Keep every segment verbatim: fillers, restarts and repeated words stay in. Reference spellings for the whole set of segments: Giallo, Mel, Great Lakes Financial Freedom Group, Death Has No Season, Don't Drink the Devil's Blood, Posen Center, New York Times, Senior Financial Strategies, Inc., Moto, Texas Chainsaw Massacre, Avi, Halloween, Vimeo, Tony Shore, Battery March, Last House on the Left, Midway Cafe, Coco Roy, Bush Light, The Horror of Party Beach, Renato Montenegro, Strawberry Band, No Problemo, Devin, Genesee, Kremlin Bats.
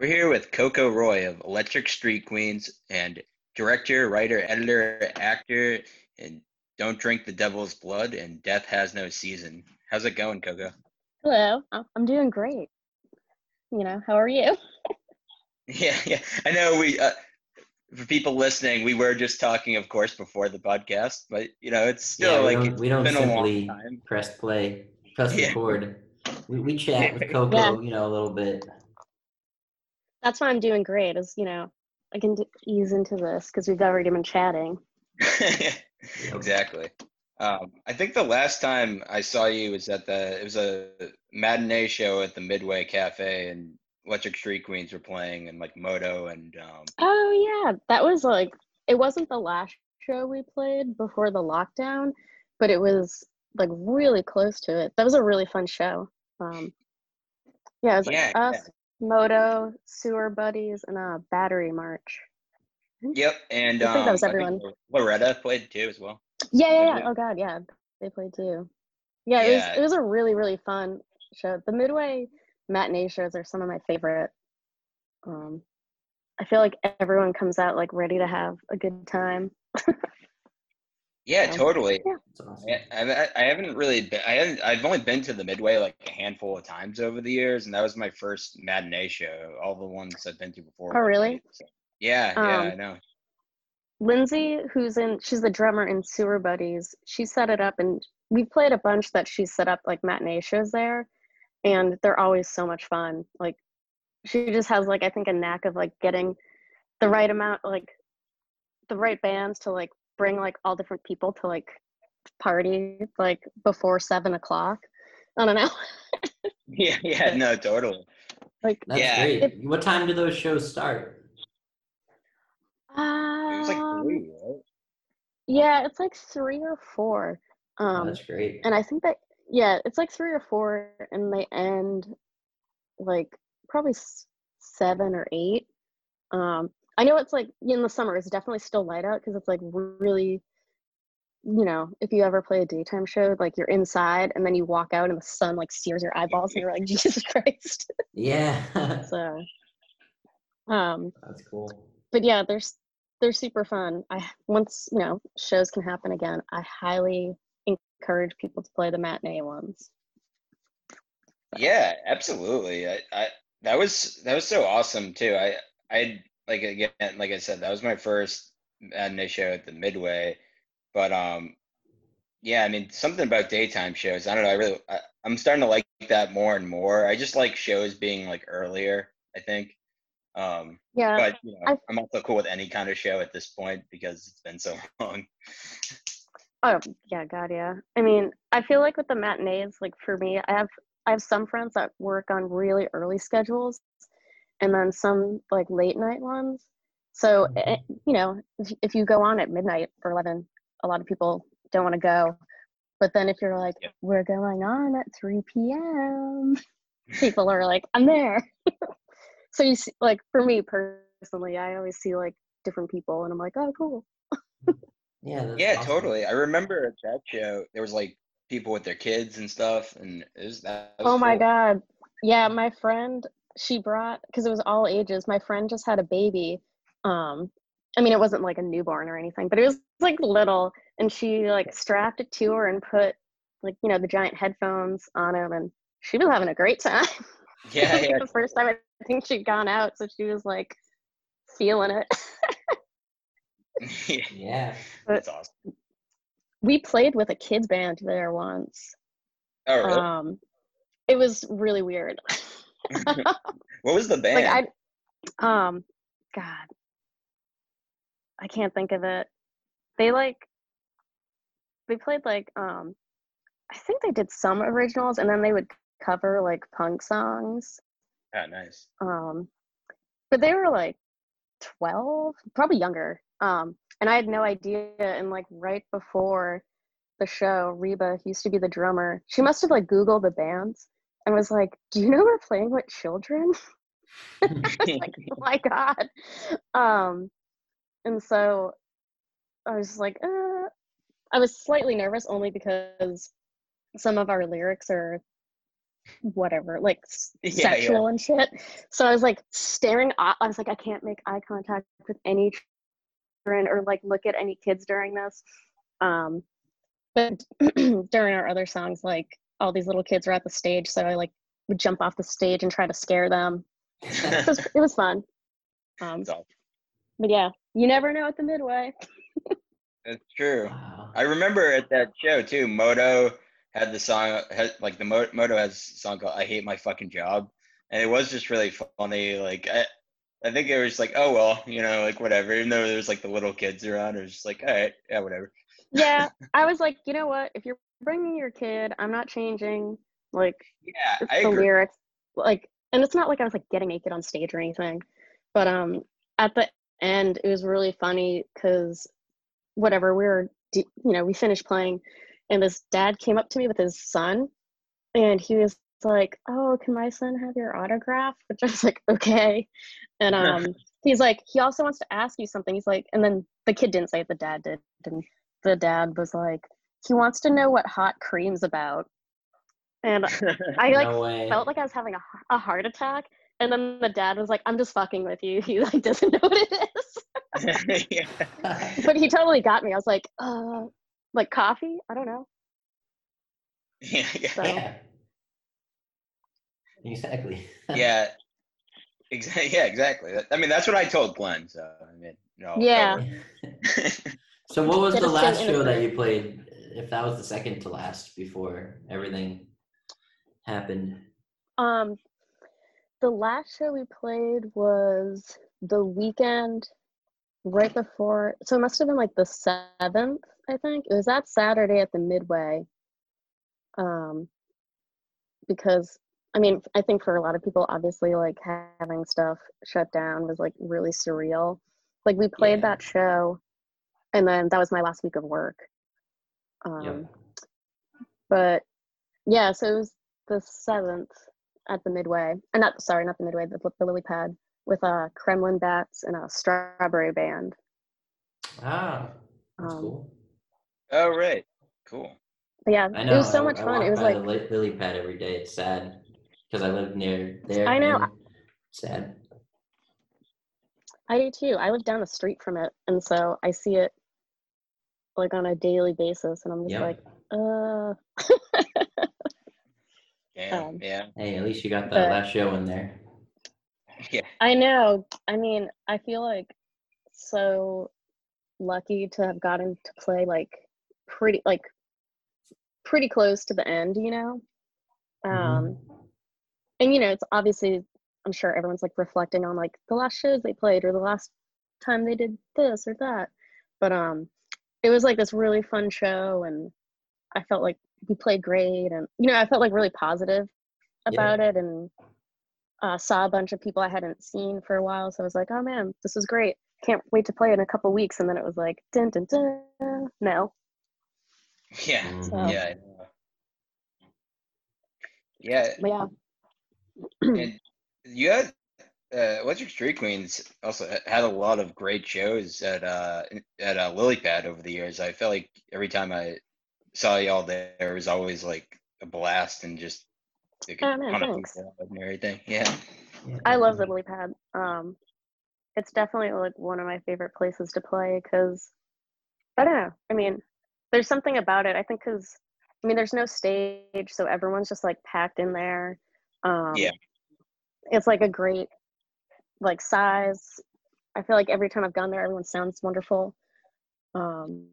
We're here with Coco Roy of Electric Street Queens and director, writer, editor, actor, and Don't Drink the Devil's Blood and Death Has No Season. How's it going, Coco? Hello. I'm doing great. You know, how are you? yeah, yeah. I know we, uh, for people listening, we were just talking, of course, before the podcast, but, you know, it's still yeah, we like, don't, we don't been simply a long time. press play, press yeah. record. We, we chat with Coco, yeah. you know, a little bit. That's why I'm doing great is, you know, I can d- ease into this because we've already been chatting. Exactly. Um, I think the last time I saw you was at the, it was a matinee show at the Midway Cafe and Electric Street Queens were playing and like Moto and. Um, oh yeah, that was like, it wasn't the last show we played before the lockdown, but it was like really close to it. That was a really fun show. Um, yeah, it was yeah, like us, yeah. Moto, Sewer Buddies, and uh, Battery March. Yep, and I think um, that was everyone. Loretta played too as well. Yeah, yeah, yeah. Oh god, yeah, they played too. Yeah, it yeah. was it was a really really fun show. The Midway matinee shows are some of my favorite. Um, I feel like everyone comes out like ready to have a good time. yeah, so, totally. Yeah. Awesome. I, I I haven't really been, I haven't, I've only been to the Midway like a handful of times over the years, and that was my first matinee show. All the ones I've been to before. Oh really? So, yeah, yeah, um, I know. Lindsay, who's in, she's the drummer in Sewer Buddies, she set it up, and we played a bunch that she set up, like, matinee shows there, and they're always so much fun. Like, she just has, like, I think a knack of, like, getting the right amount, like, the right bands to, like, bring, like, all different people to, like, party, like, before seven o'clock. I don't know. yeah, yeah, no, totally. Like, That's yeah. great. It, what time do those shows start? Um, it was like three, right? Yeah, it's like three or four. Um, oh, that's great. And I think that, yeah, it's like three or four, and they end like probably seven or eight. Um, I know it's like in the summer, it's definitely still light out because it's like really, you know, if you ever play a daytime show, like you're inside and then you walk out and the sun like sears your eyeballs and you're like, Jesus Christ. Yeah. so, um, that's cool. But yeah, they're they're super fun. I once you know shows can happen again. I highly encourage people to play the matinee ones. So. Yeah, absolutely. I, I that was that was so awesome too. I I like again like I said that was my first matinee show at the Midway, but um yeah I mean something about daytime shows. I don't know. I really I, I'm starting to like that more and more. I just like shows being like earlier. I think. Um, yeah, but you know, I, I'm also cool with any kind of show at this point because it's been so long. Oh yeah, God, yeah. I mean, I feel like with the matinees, like for me, I have I have some friends that work on really early schedules, and then some like late night ones. So mm-hmm. it, you know, if, if you go on at midnight or eleven, a lot of people don't want to go. But then if you're like, yep. we're going on at three p.m., people are like, I'm there. So you see, like for me personally, I always see like different people, and I'm like, oh, cool. yeah. That's yeah, awesome. Totally. I remember at that show there was like people with their kids and stuff, and it was that. Was oh my cool. God! Yeah, my friend, she brought because it was all ages. My friend just had a baby. Um, I mean, it wasn't like a newborn or anything, but it was like little, and she like strapped it to her and put like you know the giant headphones on him, and she was having a great time. Yeah, yeah. The first time I think she'd gone out, so she was like feeling it. yeah, that's awesome. We played with a kids band there once. Oh, really? Um, it was really weird. What was the band? Like I, um, God, I can't think of it. They like they played like um, I think they did some originals, and then they would cover like punk songs. Oh, nice. Um, but they were like twelve, probably younger. Um, and I had no idea. And like right before the show, Reba, who used to be the drummer, she must have like Googled the bands and was like, "Do you know we're playing with children?" I was like, "Oh my God!" Um, and so I was like, uh, I was slightly nervous only because some of our lyrics are whatever, like yeah, sexual yeah. and shit. So I was like staring off. I was like, I can't make eye contact with any children or like look at any kids during this. Um, but during our other songs, like all these little kids are at the stage. So I like would jump off the stage and try to scare them. It was, it was fun. Um, but yeah, you never know at the Midway. That's true. Wow. I remember at that show too, Moto had the song, had, like the Mo- Moto has a song called I Hate My Fucking Job. And it was just really funny. Like, I, I think it was like, oh, well, you know, like whatever. Even though there was like the little kids around, it was just like, all right, yeah, whatever. Yeah, I was like, you know what? If you're bringing your kid, I'm not changing. Like, yeah, it's I the agree. lyrics. Like, and it's not like I was like getting naked on stage or anything. But um, at the end, it was really funny because whatever, we were, you know, we finished playing and this dad came up to me with his son and he was like, oh, can my son have your autograph? Which I was like, okay. And um, he's like, he also wants to ask you something. He's like, and then the kid didn't say it, the dad did. And the dad was like, he wants to know what hot cream's about. And I like no felt like I was having a, a heart attack. And then the dad was like, I'm just fucking with you. He like doesn't know what it is. yeah. But he totally got me. I was like, uh, like coffee? I don't know. Yeah. yeah. So. yeah. Exactly. yeah. Exactly. Yeah, exactly. I mean, that's what I told Glenn. So, I mean, no. Yeah. So what was the last show that you played? If that was the second to last before everything happened. Um, The last show we played was the weekend right before, so it must have been like the seventh, I think. It was that Saturday at the Midway. Um, because, I mean, I think for a lot of people, obviously, like, having stuff shut down was, like, really surreal. Like, we played yeah. that show, and then that was my last week of work. Um, yep. But, yeah, so it was the seventh. At the Midway, and not sorry, not the Midway, the, the Lilypad with uh, Kremlin Bats and a Strawberry Band. Ah, that's um, cool. Oh, right, cool. But yeah, I know, it was so I, much I fun. It was by like the Lilypad every day. It's sad because I live near there. I know. Sad. I do too. I live down the street from it, and so I see it like on a daily basis, and I'm just yep. like, uh. Yeah, um, yeah. Hey, at least you got the but, last show in there. Yeah. I know. I mean, I feel like so lucky to have gotten to play like pretty, like pretty close to the end, you know. Um, mm-hmm. And you know, it's obviously I'm sure everyone's like reflecting on like the last shows they played or the last time they did this or that. But um, it was like this really fun show, and I felt like we played great, and you know, I felt like really positive about yeah. it, and uh, saw a bunch of people I hadn't seen for a while. So I was like, "Oh man, this is great! Can't wait to play in a couple weeks." And then it was like, "Dun dun dun!" No. Yeah. So. Yeah. Yeah. Yeah. And you had uh, Electric Street Queens also had a lot of great shows at uh, at uh, Lilypad over the years. I felt like every time I saw y'all there, it was always like a blast and just like, oh, man, thanks. And everything. Yeah. I love the Lilypad. Um, it's definitely like one of my favorite places to play because I don't know. I mean, there's something about it. I think because I mean, there's no stage, so everyone's just like packed in there. Um, yeah. It's like a great like size. I feel like every time I've gone there, everyone sounds wonderful. Um,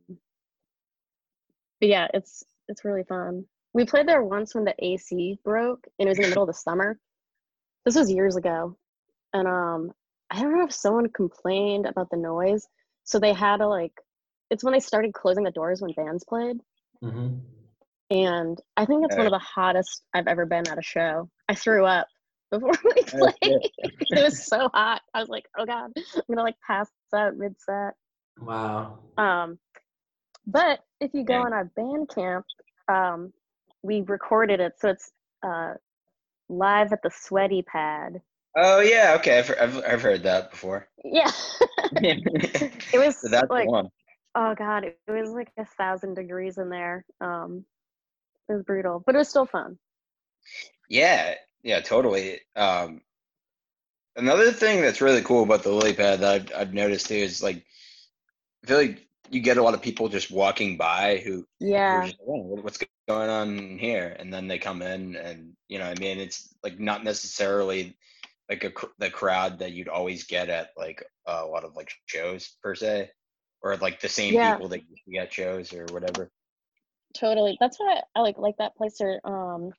But yeah, it's it's really fun. We played there once when the A C broke, and it was in the middle of the summer. This was years ago, and um, I don't know if someone complained about the noise, so they had to like, it's when they started closing the doors when bands played. Mm-hmm. And I think it's uh, one of the hottest I've ever been at a show. I threw up before we played. It was so hot. I was like, oh god, I'm gonna like pass out mid set. Wow. Um. But if you go yeah. on our Bandcamp, um, we recorded it, so it's uh, live at the Sweaty Pad. Oh yeah, okay, I've I've, I've heard that before. Yeah, it was so that's like, one. Oh god, it was like a thousand degrees in there. Um, it was brutal, but it was still fun. Yeah, yeah, totally. Um, another thing that's really cool about the Lilypad that I've, I've noticed too is, like, I feel like you get a lot of people just walking by who, yeah, who are just, oh, what's going on here? And then they come in, and, you know, I mean, it's like not necessarily like a, the crowd that you'd always get at like a lot of like shows per se, or like the same yeah. people that you get shows or whatever. Totally. That's why I like like that place, or um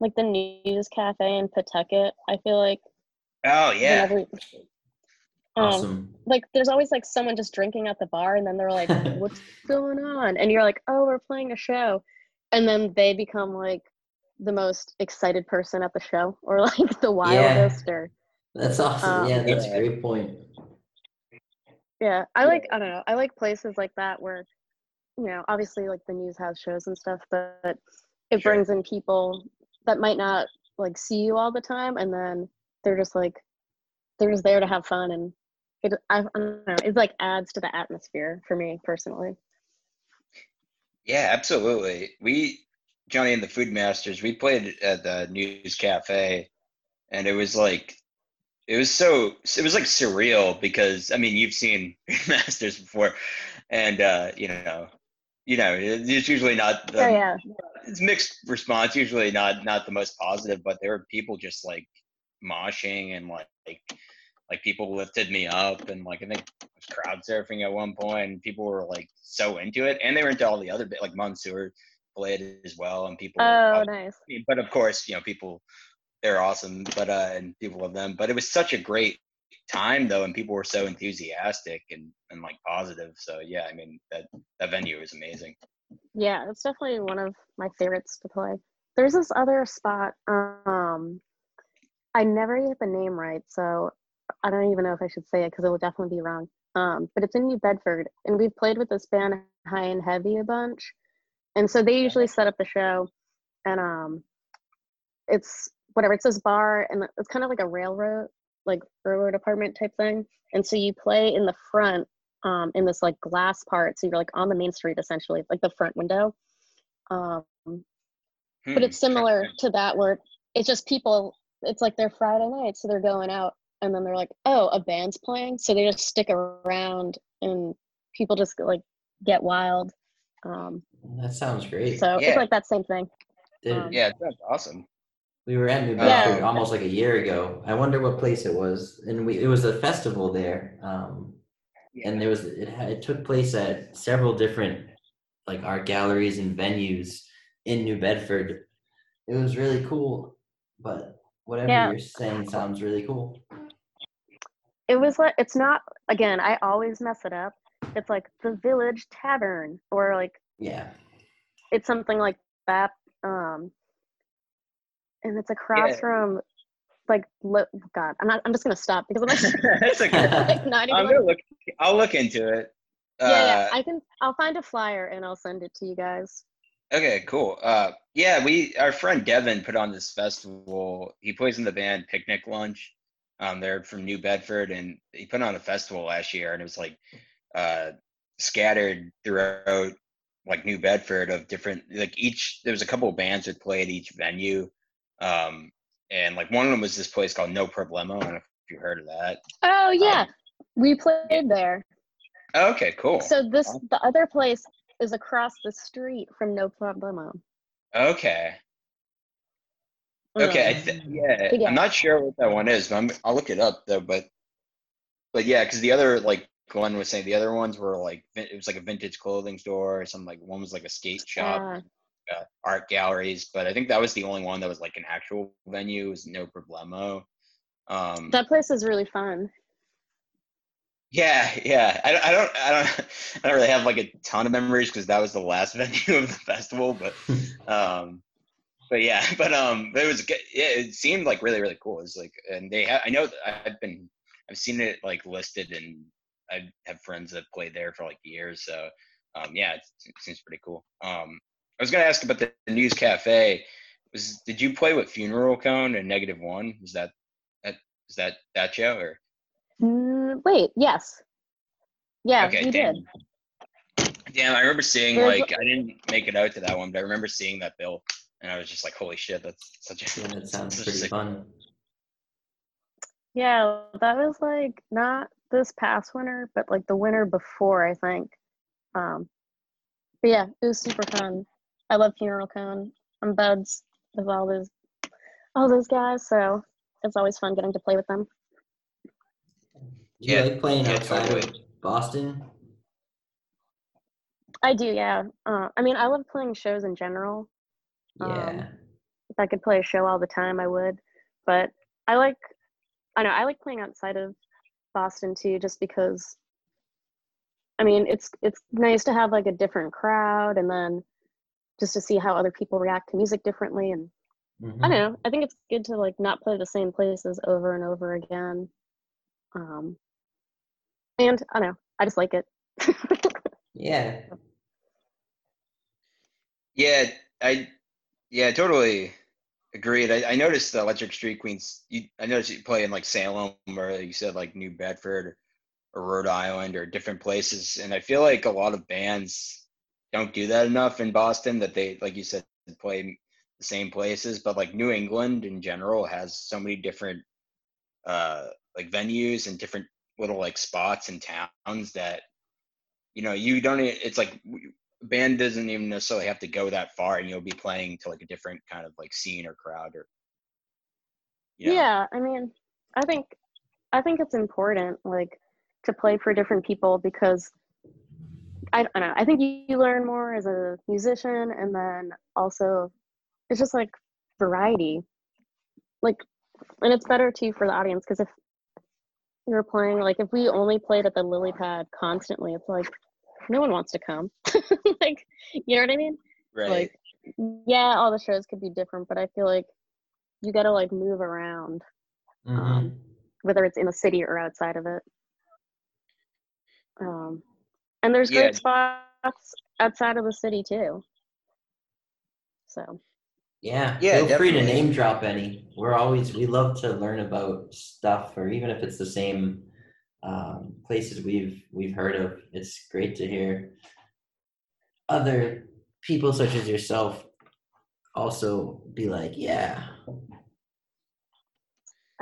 like the News Cafe in Pawtucket. I feel like oh yeah whenever, um, awesome. Like there's always like someone just drinking at the bar, and then they're like, what's going on? And you're like, oh, we're playing a show. And then they become like the most excited person at the show, or like the wildest. Yeah. Or that's awesome. Um, yeah, that's a great point. Yeah, I like I don't know. I like places like that where, you know, obviously like the News has shows and stuff, but it sure. brings in people that might not like see you all the time, and then they're just like they're just there to have fun, and it I, I don't know, it like adds to the atmosphere for me personally. Yeah, absolutely. We Johnny and the Food Masters, we played at the News Cafe, and it was like it was so it was like surreal, because I mean, you've seen Masters before, and uh, you know, you know, it's usually not the, oh, yeah. it's mixed response, usually not not the most positive, but there were people just like moshing, and like like, like people lifted me up, and like I think I was crowd surfing at one point, and people were like so into it, and they were into all the other bit, like Monsoor played as well, and people oh nice but of course, you know, people they're awesome, but uh and people love them, but it was such a great time though, and people were so enthusiastic and and like positive. So yeah, I mean, that that venue is amazing. Yeah, it's definitely one of my favorites to play. There's this other spot, um I never get the name right, so I don't even know if I should say it because it will definitely be wrong, um but it's in New Bedford, and we've played with this band High and Heavy a bunch. And so they usually set up the show, and um, it's whatever, it's this bar, and it's kind of like a railroad, like railroad apartment type thing. And so you play in the front, um, in this like glass part. So you're like on the main street, essentially, like the front window. Um, hmm. But it's similar to that where it's just people, it's like their Friday night. So they're going out, and then they're like, oh, a band's playing. So they just stick around, and people just like get wild. Um, that sounds great. So yeah. It's like that same thing. Um, yeah, that's awesome. We were at New Bedford yeah. almost like a year ago. I wonder what place it was, and we it was a festival there, um, yeah. and there was it, it took place at several different like art galleries and venues in New Bedford. It was really cool, but whatever yeah. you're saying sounds really cool. It was like it's not again. I always mess it up. It's like the Village Tavern, or like yeah, it's something like that. Um, and it's across yeah. from like lo- God. I'm not. I'm just gonna stop because I'm like, it's okay. like not even. I'm gonna look, I'll look into it. Yeah, uh, yeah, I can. I'll find a flyer and I'll send it to you guys. Okay, cool. Uh, yeah, we our friend Devin put on this festival. He plays in the band Picnic Lunch. Um, they're from New Bedford, and he put on a festival last year, and it was like. Uh, scattered throughout like New Bedford of different like each there was a couple of bands that played each venue, um, and like one of them was this place called No Problemo. I don't know if you heard of that. Oh yeah, um, we played there. Okay, cool. So this the other place is across the street from No Problemo. Okay. Okay, mm. I th- yeah. yeah. I'm not sure what that one is, but I'm, I'll look it up though. But but yeah, because the other like. Glenn was saying the other ones were like it was like a vintage clothing store or something, like one was like a skate shop, yeah. uh, art galleries, but I think that was the only one that was like an actual venue. It was No Problemo. Um, that place is really fun. Yeah, yeah. I, I don't, I don't, I don't really have like a ton of memories because that was the last venue of the festival, but, um, but yeah, but um, it was good. Yeah, it seemed like really, really cool. It's like, and they, ha- I know I've been, I've seen it like listed in. I have friends that played there for like years, so um, yeah, it, it seems pretty cool. Um, I was gonna ask about the News Cafe. Was did you play with Funeral Cone and Negative One? Was that that was that that show or? Mm, wait, yes, yeah, okay, you damn. did. Damn, I remember seeing like I didn't make a note to that one, but I remember seeing that bill And I was just like, holy shit, that's such a yeah, that sounds pretty sick. Fun. Yeah, that was like not this past winter, but like the winter before, I think. Um, but yeah, it was super fun. I love Funeral Cone. I'm buds with all those all those guys, so it's always fun getting to play with them. Do you yeah, like playing yeah, outside totally. of Boston? I do, yeah. Uh, I mean, I love playing shows in general. Yeah. Um, if I could play a show all the time, I would. But I like, I know, I like playing outside of Boston too, just because, I mean, it's it's nice to have like a different crowd, and then just to see how other people react to music differently. And mm-hmm. I don't know, I think it's good to like not play the same places over and over again. Um, and I don't know, I just like it. Yeah. Yeah, I yeah totally agreed. I, I noticed the Electric Street Queens. You, I noticed you play in like Salem, or you said like New Bedford, or, or Rhode Island, or different places. And I feel like a lot of bands don't do that enough in Boston. That they, like you said, play the same places. But like New England in general has so many different uh, like venues and different little like spots and towns that, you know, you don't. It's like band doesn't even necessarily have to go that far, and you'll be playing to like a different kind of like scene or crowd or you know. Yeah, I mean, I think I think it's important like to play for different people, because I don't know, I think you, you learn more as a musician, and then also it's just like variety, like, and it's better too for the audience, because if you're playing like if we only played at the Lilypad constantly, it's like no one wants to come. Like, you know what I mean? Right. Like, yeah, all the shows could be different, but I feel like you got to like move around, mm-hmm. um, whether it's in the city or outside of it. Um, and there's great yeah. spots outside of the city too. So. Yeah. Yeah. Feel definitely. free to name drop any. We're always we love to learn about stuff, or even if it's the same. Um, places we've we've heard of. It's great to hear other people such as yourself also be like, yeah.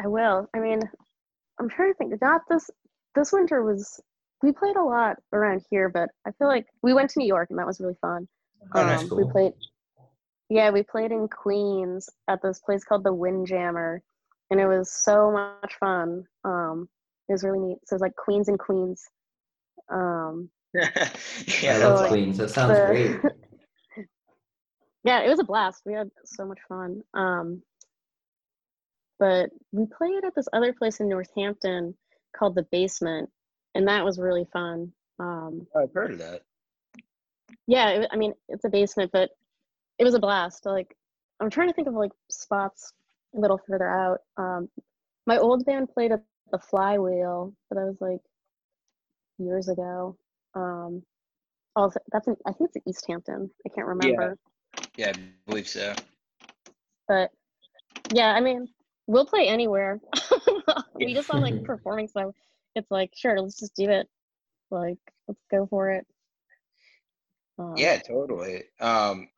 I will. I mean, I'm trying to think. Not this this winter was we played a lot around here, but I feel like we went to New York, and that was really fun. Oh, um, that's cool. We played. Yeah, we played in Queens at this place called the Windjammer, and it was so much fun. Um, It was really neat. So it was like Queens and Queens. Um, yeah, I love so like Queens. That sounds the, great. Yeah, it was a blast. We had so much fun. Um, but we played at this other place in Northampton called The Basement, and that was really fun. Um, oh, I've heard of that. Yeah, it, I mean, it's a basement, but it was a blast. Like, I'm trying to think of like spots a little further out. Um, my old band played at the Flywheel, but that was like years ago. Um, also, that's an, I think it's East Hampton. I can't remember. Yeah. yeah, I believe so. But yeah, I mean, we'll play anywhere. We just love like performing, so it's like, sure, let's just do it. Like, let's go for it. Um, yeah, totally. Um,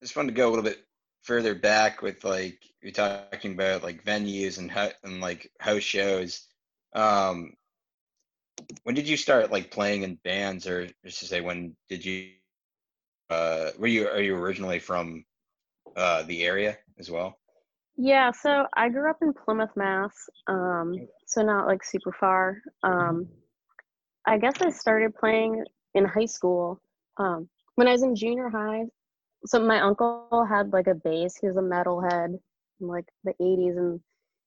just wanted to go a little bit further back with like you're talking about like venues and ho- and like house shows. Um when did you start like playing in bands, or just to say, when did you uh were you are you originally from uh the area as well? Yeah, so I grew up in Plymouth, Mass, um so not like super far. um I guess I started playing in high school, um when I was in junior high. So my uncle had like a bass. He was a metalhead in like the eighties, and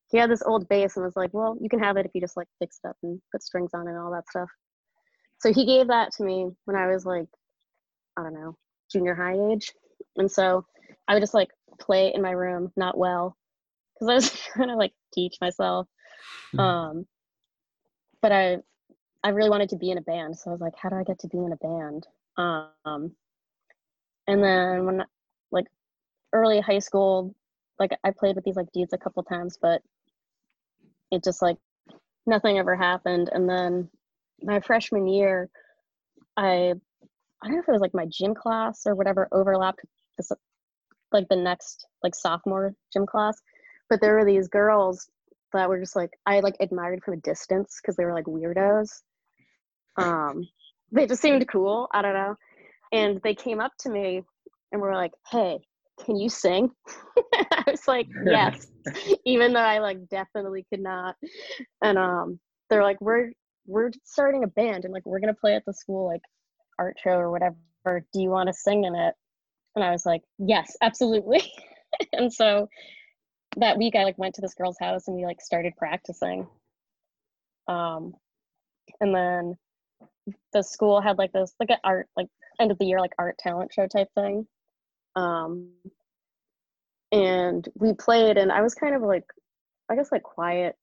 he had this old bass, and was like, well, you can have it if you just like fix it up and put strings on it and all that stuff. So he gave that to me when I was like, I don't know, junior high age. And so I would just like play in my room, not well, because I was trying to like teach myself. Um, but I I really wanted to be in a band. So I was like, how do I get to be in a band? Um, And then when like early high school, like I played with these like dudes a couple times, but it just like nothing ever happened. And then my freshman year, I I don't know if it was like my gym class or whatever overlapped this like the next like sophomore gym class. But there were these girls that were just like, I like admired from a distance because they were like weirdos. Um, they just seemed cool. I don't know. And they came up to me and were like, hey, can you sing? I was like, yes, even though I like definitely could not. And um, they're like, we're, we're starting a band and like, we're going to play at the school, like art show or whatever. Do you want to sing in it? And I was like, yes, absolutely. And so that week I like went to this girl's house and we like started practicing. Um, and then the school had like this, like an art, like end of the year, like art talent show type thing. Um, and we played and I was kind of like, I guess like quiet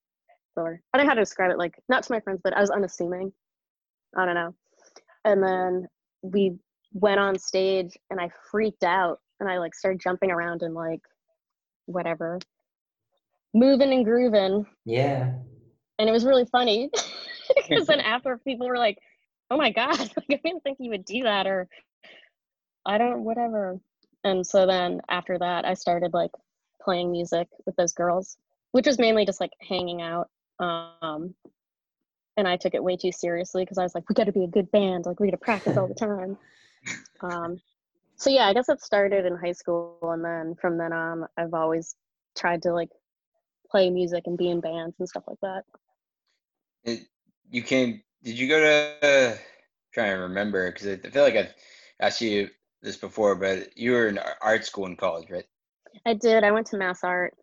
or I don't know how to describe it. Like not to my friends, but I was unassuming. I don't know. And then we went on stage and I freaked out and I like started jumping around and like whatever, moving and grooving. Yeah. And it was really funny because then after people were like, oh my God, like, I didn't think you would do that or I don't, whatever. And so then after that, I started like playing music with those girls, which was mainly just like hanging out. Um, and I took it way too seriously because I was like, we got to be a good band. Like we got to practice all the time. Um, so yeah, I guess it started in high school. And then from then on, I've always tried to like play music and be in bands and stuff like that. It, you came, did you go to, uh, I'm trying to remember, because I feel like I've asked you this before, but you were in art school in college, right? I did. I went to MassArt.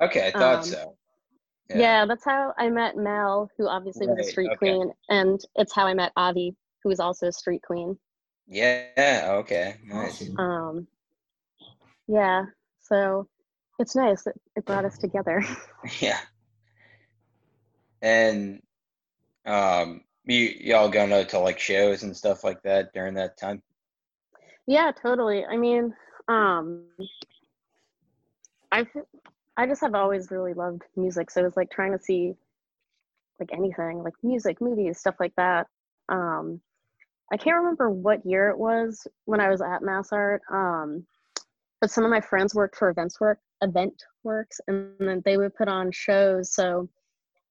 Okay, I thought um, so. Yeah. yeah, that's how I met Mel, who obviously right. was a street okay. queen, and it's how I met Avi, who was also a street queen. Yeah, okay. Nice. Um, yeah, so it's nice that it brought us together. Yeah. And um, you y'all going to, to like shows and stuff like that during that time? Yeah, totally. I mean, um, I've I just have always really loved music, so it was like trying to see like anything, like music, movies, stuff like that. Um, I can't remember what year it was when I was at MassArt, um, but some of my friends worked for events work, event works, and then they would put on shows. So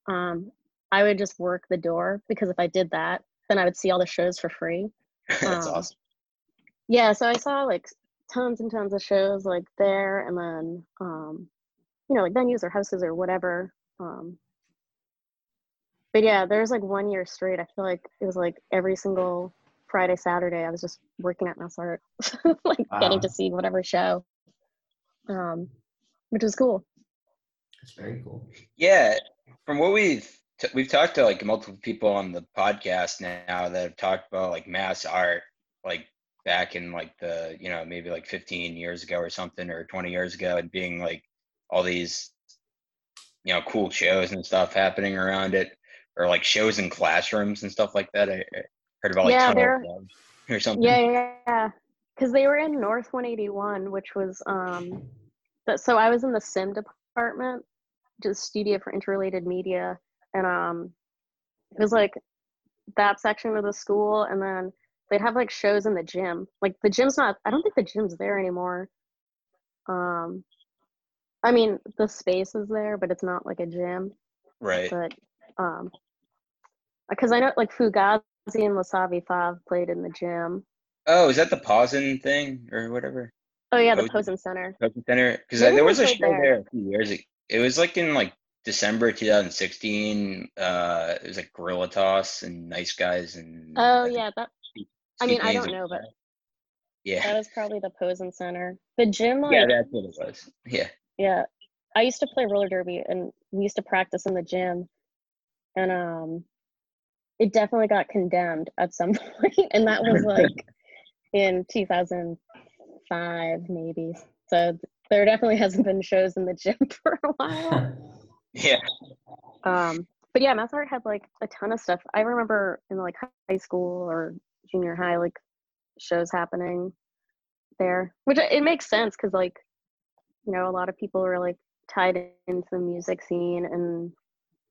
um, I would just work the door because if I did that, then I would see all the shows for free. That's um, awesome. Yeah, so I saw like tons and tons of shows like there, and then um, you know, like venues or houses or whatever. Um, but yeah, there's like one year straight. I feel like it was like every single Friday, Saturday, I was just working at MassArt, like wow. getting to see whatever show, um, which was cool. That's very cool. Yeah, from what we've t- we've talked to like multiple people on the podcast now that have talked about like MassArt, like back in like the, you know, maybe like fifteen years ago or something, or twenty years ago, and being like all these, you know, cool shows and stuff happening around it, or like shows in classrooms and stuff like that. I heard about like yeah, Tunnel or something. Yeah, yeah, yeah. Because they were in North one eighty-one, which was, um, but, so I was in the SIM department, just Studio for Interrelated Media. And um, it was like that section of the school. And then they'd have like shows in the gym. Like the gym's not, I don't think the gym's there anymore. Um, I mean, the space is there, but it's not like a gym. Right. But, um, because I know like Fugazi and Wasabi Fav played in the gym. Oh, is that the Posen thing or whatever? Oh yeah, the Posen Center. Posen Center, because there was a show there. there a few years ago. It was like in like December two thousand sixteen. Uh, it was like Gorilla Toss and Nice Guys and. Oh yeah, that. I mean, I don't know, but. Yeah. That was probably the Posen Center. The gym. Like, yeah, that's what it was. Yeah. Yeah, I used to play roller derby, and we used to practice in the gym, and um, it definitely got condemned at some point, and that was like in two thousand five, maybe. So there definitely hasn't been shows in the gym for a while. Yeah. Um, but yeah, MassArt had like a ton of stuff. I remember in like high school or junior high, like shows happening there, which it makes sense because like, you know, a lot of people were like tied into the music scene and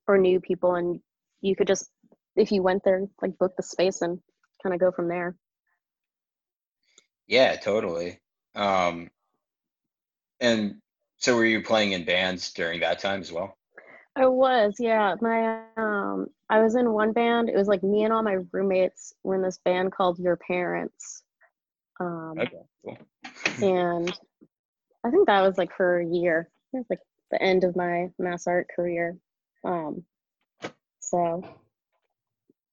or new people, and you could just, if you went there, like book the space and kind of go from there. Yeah, totally. Um, And so were you playing in bands during that time as well? I was, yeah. My um, I was in one band. It was like me and all my roommates were in this band called Your Parents. Um, okay, cool. And I think that was like for a year. It was like the end of my MassArt career. Um, so,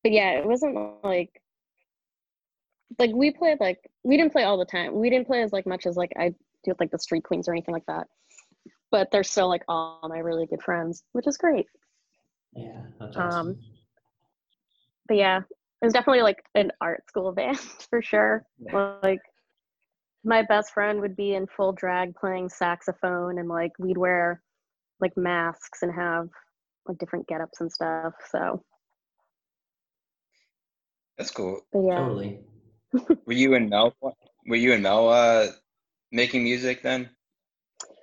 but yeah, it wasn't like, like we played like, we didn't play all the time. We didn't play as like much as like I do with like the Street Queens or anything like that. But they're still like all my really good friends, which is great. Yeah, that's awesome. Um, but yeah, it was definitely like an art school band for sure. Yeah. Like my best friend would be in full drag playing saxophone, and like we'd wear like masks and have like different get-ups and stuff. So that's cool. But yeah. Totally. Were you and Mel? Were you and Mel uh, making music then?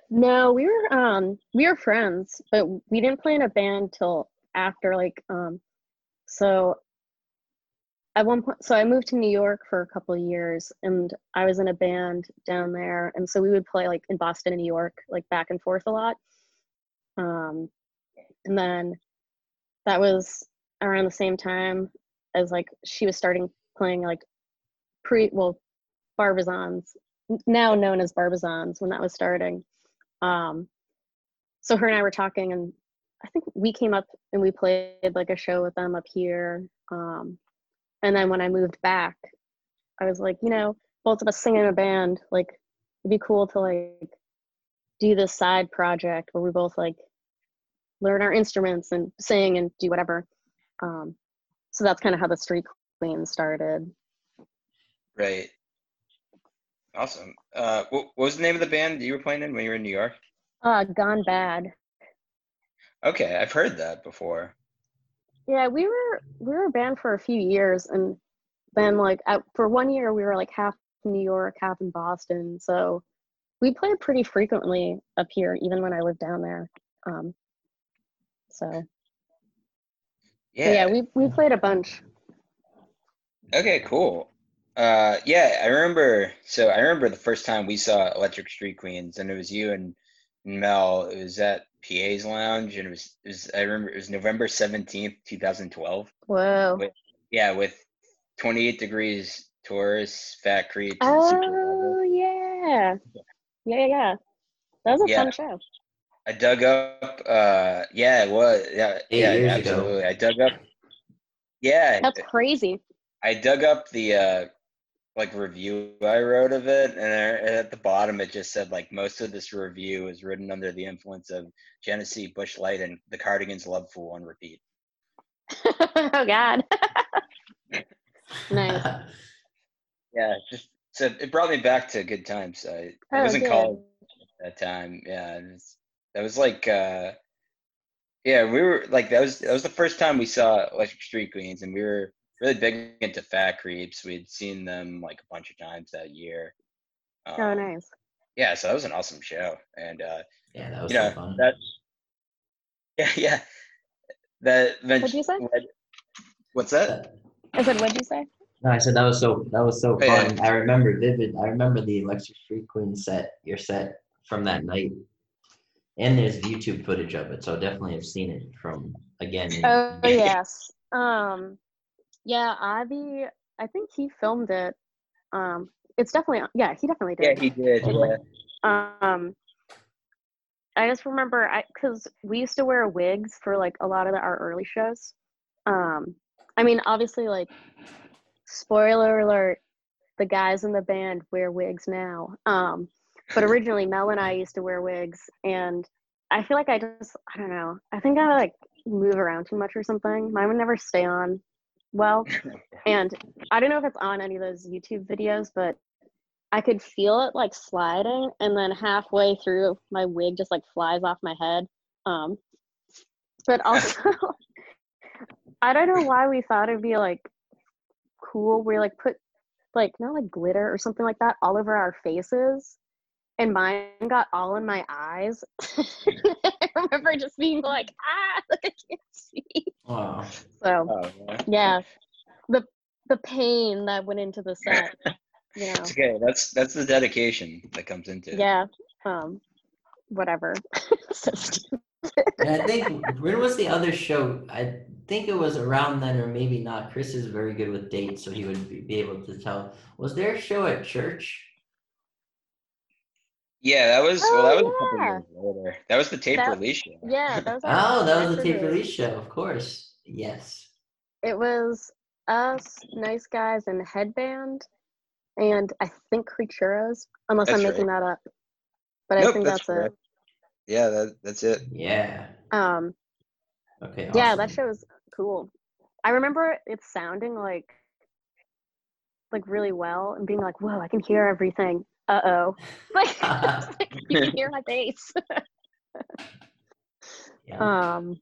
No, we were um we were friends, but we didn't play in a band till after like um so at one point so I moved to New York for a couple of years, and I was in a band down there, and so we would play like in Boston and New York, like back and forth a lot. Um and then that was around the same time as like she was starting playing like pre well Barbizons, now known as Barbizons, when that was starting. Um, so her and I were talking, and I think we came up and we played like a show with them up here. Um, and then when I moved back, I was like, you know, both of us sing in a band, like it'd be cool to like do this side project where we both like learn our instruments and sing and do whatever. Um, so that's kind of how the Street Queens started. Right. Awesome. Uh, what, what was the name of the band that you were playing in when you were in New York? Uh, Gone Bad. Okay, I've heard that before. Yeah, we were we were a band for a few years, and then like at, for one year we were like half in New York, half in Boston. So we played pretty frequently up here, even when I lived down there. Um, so yeah, yeah, we we played a bunch. Okay, cool. Uh, yeah, I remember, so I remember the first time we saw Electric Street Queens, and it was you and Mel. It was at P A's Lounge, and it was, it was I remember, it was November seventeenth, twenty twelve. Whoa. With, yeah, with twenty-eight Degrees, Taurus, Fat Creeps. Oh, yeah. Yeah, yeah, yeah. That was a yeah. fun show. I dug up, uh, yeah, it was, yeah, Eight yeah, years absolutely. Ago. I dug up, yeah. That's crazy. I dug up the, uh, like review I wrote of it, and at the bottom it just said like most of this review is written under the influence of Genesee, Bush Light, and The Cardigans' Love Fool on repeat. Oh God. Nice. Yeah, just so it brought me back to good times. So I, oh, I was in good. college at that time. Yeah, it was, that was like uh, yeah we were like that was that was the first time we saw Electric Street Queens, and we were really big into Fat Creeps. We'd seen them like a bunch of times that year. Um, oh, nice. Yeah, so that was an awesome show. And, uh, yeah, that was you know, so fun. That, yeah, yeah. That what'd you say? Led, what's that? I said, what'd you say? No, I said that was so, that was so oh, fun. Yeah. I remember vivid. I remember the Electric Street Queen set, your set from that night. And there's YouTube footage of it, so definitely I've seen it from, again. Oh, yes. Um... Yeah, Avi, I think he filmed it. Um, it's definitely, yeah, he definitely did. Yeah, he did. Yeah. Um, I just remember, I because we used to wear wigs for, like, a lot of the, our early shows. Um, I mean, obviously, like, spoiler alert, the guys in the band wear wigs now. Um, but originally, Mel and I used to wear wigs, and I feel like I just, I don't know, I think I, like, move around too much or something. Mine would never stay on. Well, and I don't know if it's on any of those YouTube videos, but I could feel it like sliding, and then halfway through my wig just like flies off my head. Um, but also, I don't know why we thought it'd be like cool. We like put like not like glitter or something like that all over our faces, and mine got all in my eyes. I remember just being like, ah, like I can't see. Wow. So, oh, yeah. yeah, the the pain that went into the set. You know. It's okay. That's that's the dedication that comes into it. Yeah. Um. whatever. So stupid. And I think, where was the other show? I think it was around then, or maybe not. Chris is very good with dates, so he would be able to tell. Was there a show at church? Yeah, that was, oh, well, that was yeah. a couple years later. That was the tape that, release show. Yeah, that was Oh, that was the tape release show, of course. Yes. It was us, Nice Guys, and Headband, and I think Creaturas, unless that's I'm making right. that up. But nope, I think that's, that's it. Yeah, that, that's it. Yeah. Um. Okay. Awesome. Yeah, that show was cool. I remember it sounding like, like really well, and being like, "Whoa, I can hear everything." Uh oh. Like, like you can hear my bass. Yeah. Um.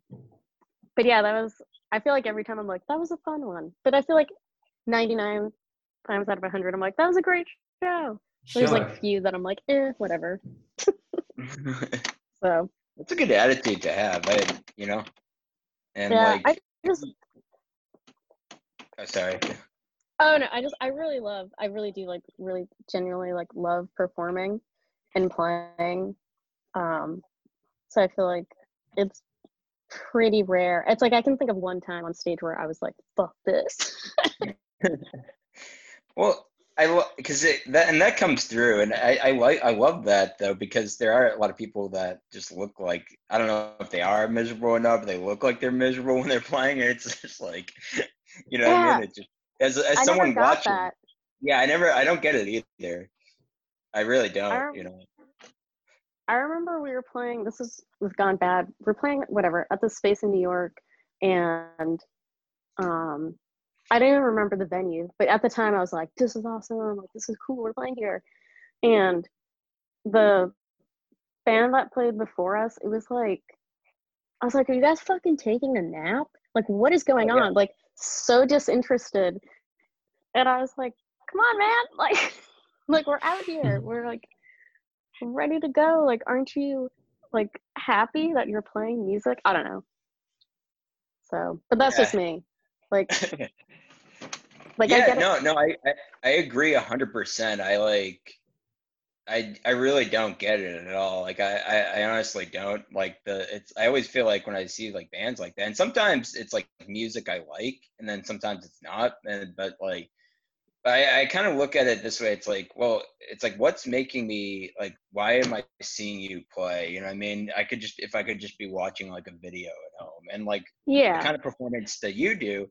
But yeah, that was. I feel like every time I'm like, that was a fun one. But I feel like ninety-nine times out of one hundred, I'm like, that was a great show. Sure. There's like few that I'm like, eh, whatever. So it's a good attitude to have, I, you know. And yeah, like, I just. Oh, sorry. Oh no, I just I really love I really do like really genuinely like love performing and playing. Um, so I feel like it's pretty rare. It's like I can think of one time on stage where I was like, fuck this. Well, I love because it that and that comes through, and I I like I love that though, because there are a lot of people that just look like, I don't know if they are miserable or not, but they look like they're miserable when they're playing, and it's just like, you know, yeah. what I mean? It's just, as as I someone never got watching, that. yeah, I never I don't get it either. I really don't, I rem- you know. I remember we were playing. This is with Gone Bad. We're playing whatever at this space in New York, and um. I don't even remember the venue, but at the time I was like, this is awesome. I'm like, this is cool. We're playing here. And the band that played before us, it was like, I was like, are you guys fucking taking a nap? Like, what is going on? Like, so disinterested. And I was like, come on, man. Like, like we're out here. We're like ready to go. Like, aren't you like happy that you're playing music? I don't know. So, but that's yeah. just me. Like, like yeah, I get no, no, I, I, I agree a hundred percent. I like, I, I really don't get it at all. Like, I, I, I honestly don't like the, it's, I always feel like when I see like bands like that, and sometimes it's like music I like, and then sometimes it's not. And, but like, I, I kind of look at it this way. It's like, well, it's like, what's making me like, why am I seeing you play? You know what I mean? I could just, if I could just be watching like a video at home, and like, yeah, the kind of performance that you do,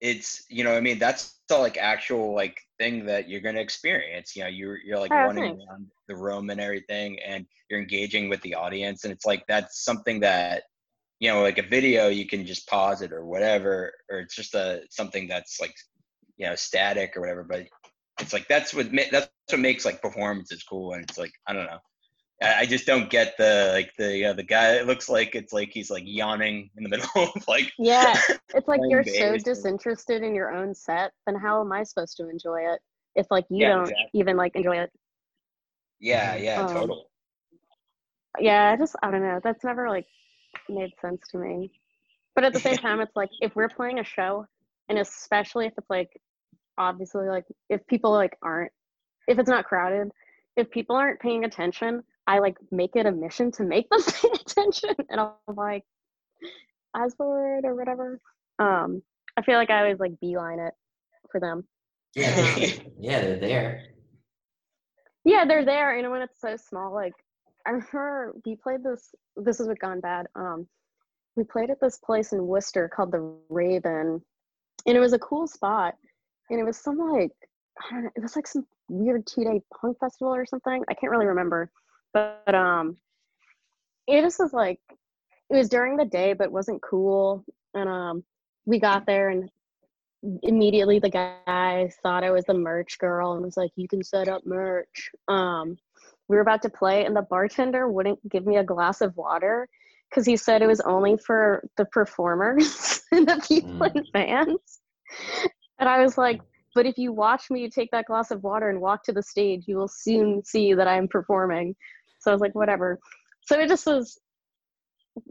it's, you know what I mean? That's the like actual like thing that you're going to experience. You know, you're, you're like oh, running thanks. around the room and everything, and you're engaging with the audience. And it's like, that's something that, you know, like a video, you can just pause it or whatever, or it's just a, something that's like, you know, static or whatever, but it's like, that's what, ma- that's what makes like performances cool. And it's like, I don't know. I, I just don't get the, like the, you know, the guy, it looks like it's like, he's like yawning in the middle of like. Yeah. It's like, you're so disinterested in your own set, then how am I supposed to enjoy it? If like, you yeah, don't exactly. even like enjoy it. Yeah. Yeah. Um, totally. Yeah. I just, I don't know. That's never like made sense to me, but at the same time, it's like, if we're playing a show, and especially if it's like, obviously, like if people like aren't, if it's not crowded, if people aren't paying attention, I like make it a mission to make them pay attention, and I'm like, as word or whatever. Um, I feel like I always like beeline it for them. Yeah, yeah, they're there. Yeah, they're there, and when it's so small, like I remember we played this. This is what Gone Bad. Um, we played at this place in Worcester called the Raven. And it was a cool spot, and it was some like, I don't know, it was like some weird two-day punk festival or something. I can't really remember, but, but um, it just was like, it was during the day, but wasn't cool. And um, we got there, and immediately the guy thought I was the merch girl, and was like, "You can set up merch." Um, we were about to play, and the bartender wouldn't give me a glass of water, because he said it was only for the performers and the people mm. in fans. And I was like, but if you watch me take that glass of water and walk to the stage, you will soon see that I'm performing. So I was like, whatever. So it just was,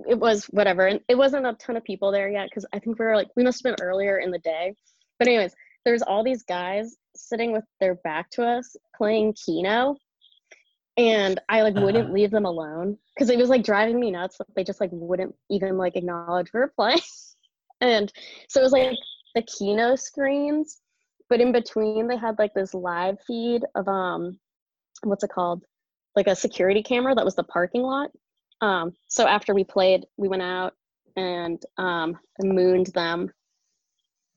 it was whatever. And it wasn't a ton of people there yet, because I think we were like, we must have been earlier in the day. But anyways, there's all these guys sitting with their back to us playing Keno. And I like wouldn't uh-huh. leave them alone because it was like driving me nuts. They just like wouldn't even like acknowledge we were playing. And so it was like the Kino screens, but in between they had like this live feed of um, what's it called? Like a security camera that was the parking lot. Um, so after we played, we went out and um, mooned them.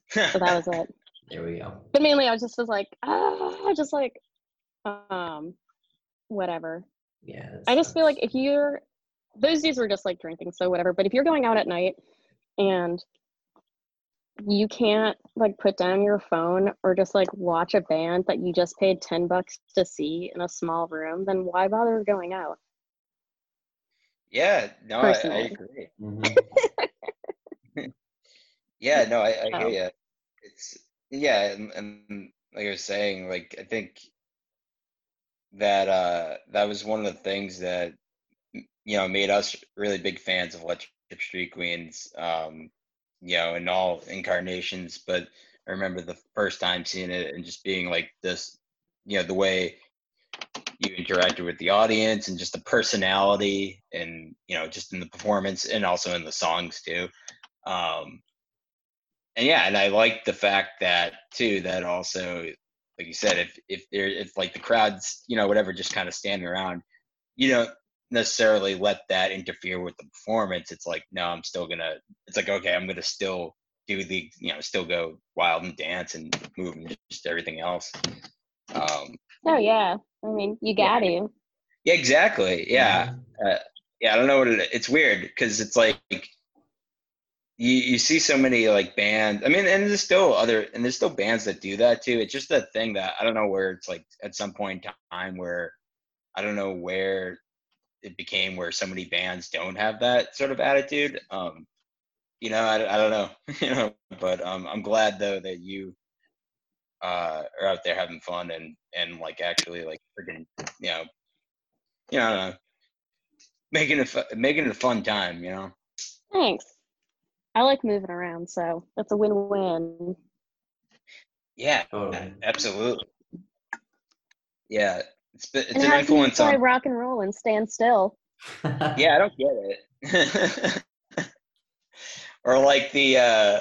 So that was it. There we go. But mainly I just was like, ah, just like, um, whatever. Yeah. I just feel like if you're, those dudes were just like drinking, so whatever. But if you're going out at night and you can't like put down your phone or just like watch a band that you just paid ten bucks to see in a small room, then why bother going out? Yeah, no, I, I agree. Mm-hmm. Yeah, no, I, I hear you. It's, yeah, and, and like I was saying, like, I think that uh, that was one of the things that, you know, made us really big fans of Electric Street Queens, um, you know, in all incarnations. But I remember the first time seeing it and just being like this, you know, the way you interacted with the audience and just the personality and, you know, just in the performance and also in the songs too. Um, and yeah, and I like the fact that too, that also, like you said, if, if there, if like the crowd's, you know, whatever, just kind of standing around, you don't necessarily let that interfere with the performance. It's like, no, I'm still gonna, it's like, okay, I'm gonna still do the, you know, still go wild and dance and move and just everything else. Um, Oh yeah, I mean you got yeah. to. Yeah, exactly. Yeah, uh, yeah. I don't know what it, it's weird because it's like you you see so many like bands. I mean, and there's still other and there's still bands that do that too. It's just that thing that I don't know where it's like at some point in time where I don't know where it became where so many bands don't have that sort of attitude. Um, you know, I, I don't know. You know, but um, I'm glad though that you uh are out there having fun and and like actually like freaking you know you know, I don't know making it fu- making it a fun time, you know. Thanks. I like moving around, so that's a win-win. Yeah, oh. absolutely. Yeah, it's been, it's and an how influence can you play on rock and roll and stand still. Yeah, I don't get it. Or like the uh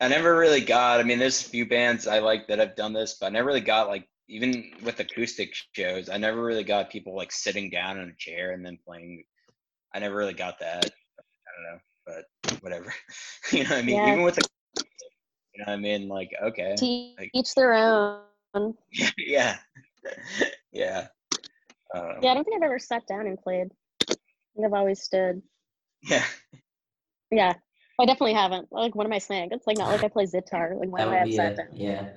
I never really got, I mean, there's a few bands I like that have done this, but I never really got like, even with acoustic shows, I never really got people like sitting down in a chair and then playing. I never really got that. I don't know, but whatever. You know what I mean? Yeah. Even with, the, you know what I mean? Like, okay. Teach like, their own. Yeah. Yeah. Uh, yeah, I don't think I've ever sat down and played. I think I've always stood. Yeah. Yeah. I definitely haven't. Like, what am I saying? It's like not like I play sitar. Like, why would I have sat down? Yeah.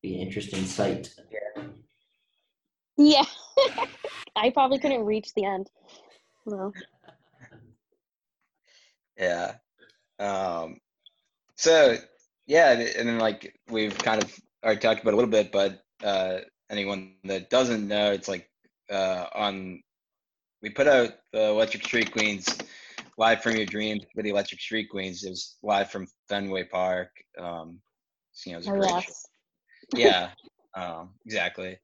Be an interesting sight. Yeah. Yeah. I probably couldn't reach the end. No. Yeah. Um, so, yeah. And then, like, we've kind of already talked about it a little bit, but uh, anyone that doesn't know, it's like uh, on, we put out the Electric Street Queens Live from Your Dreams with the Electric Street Queens. It was live from Fenway Park. Um, you know, it was a great show. Yeah, um, exactly.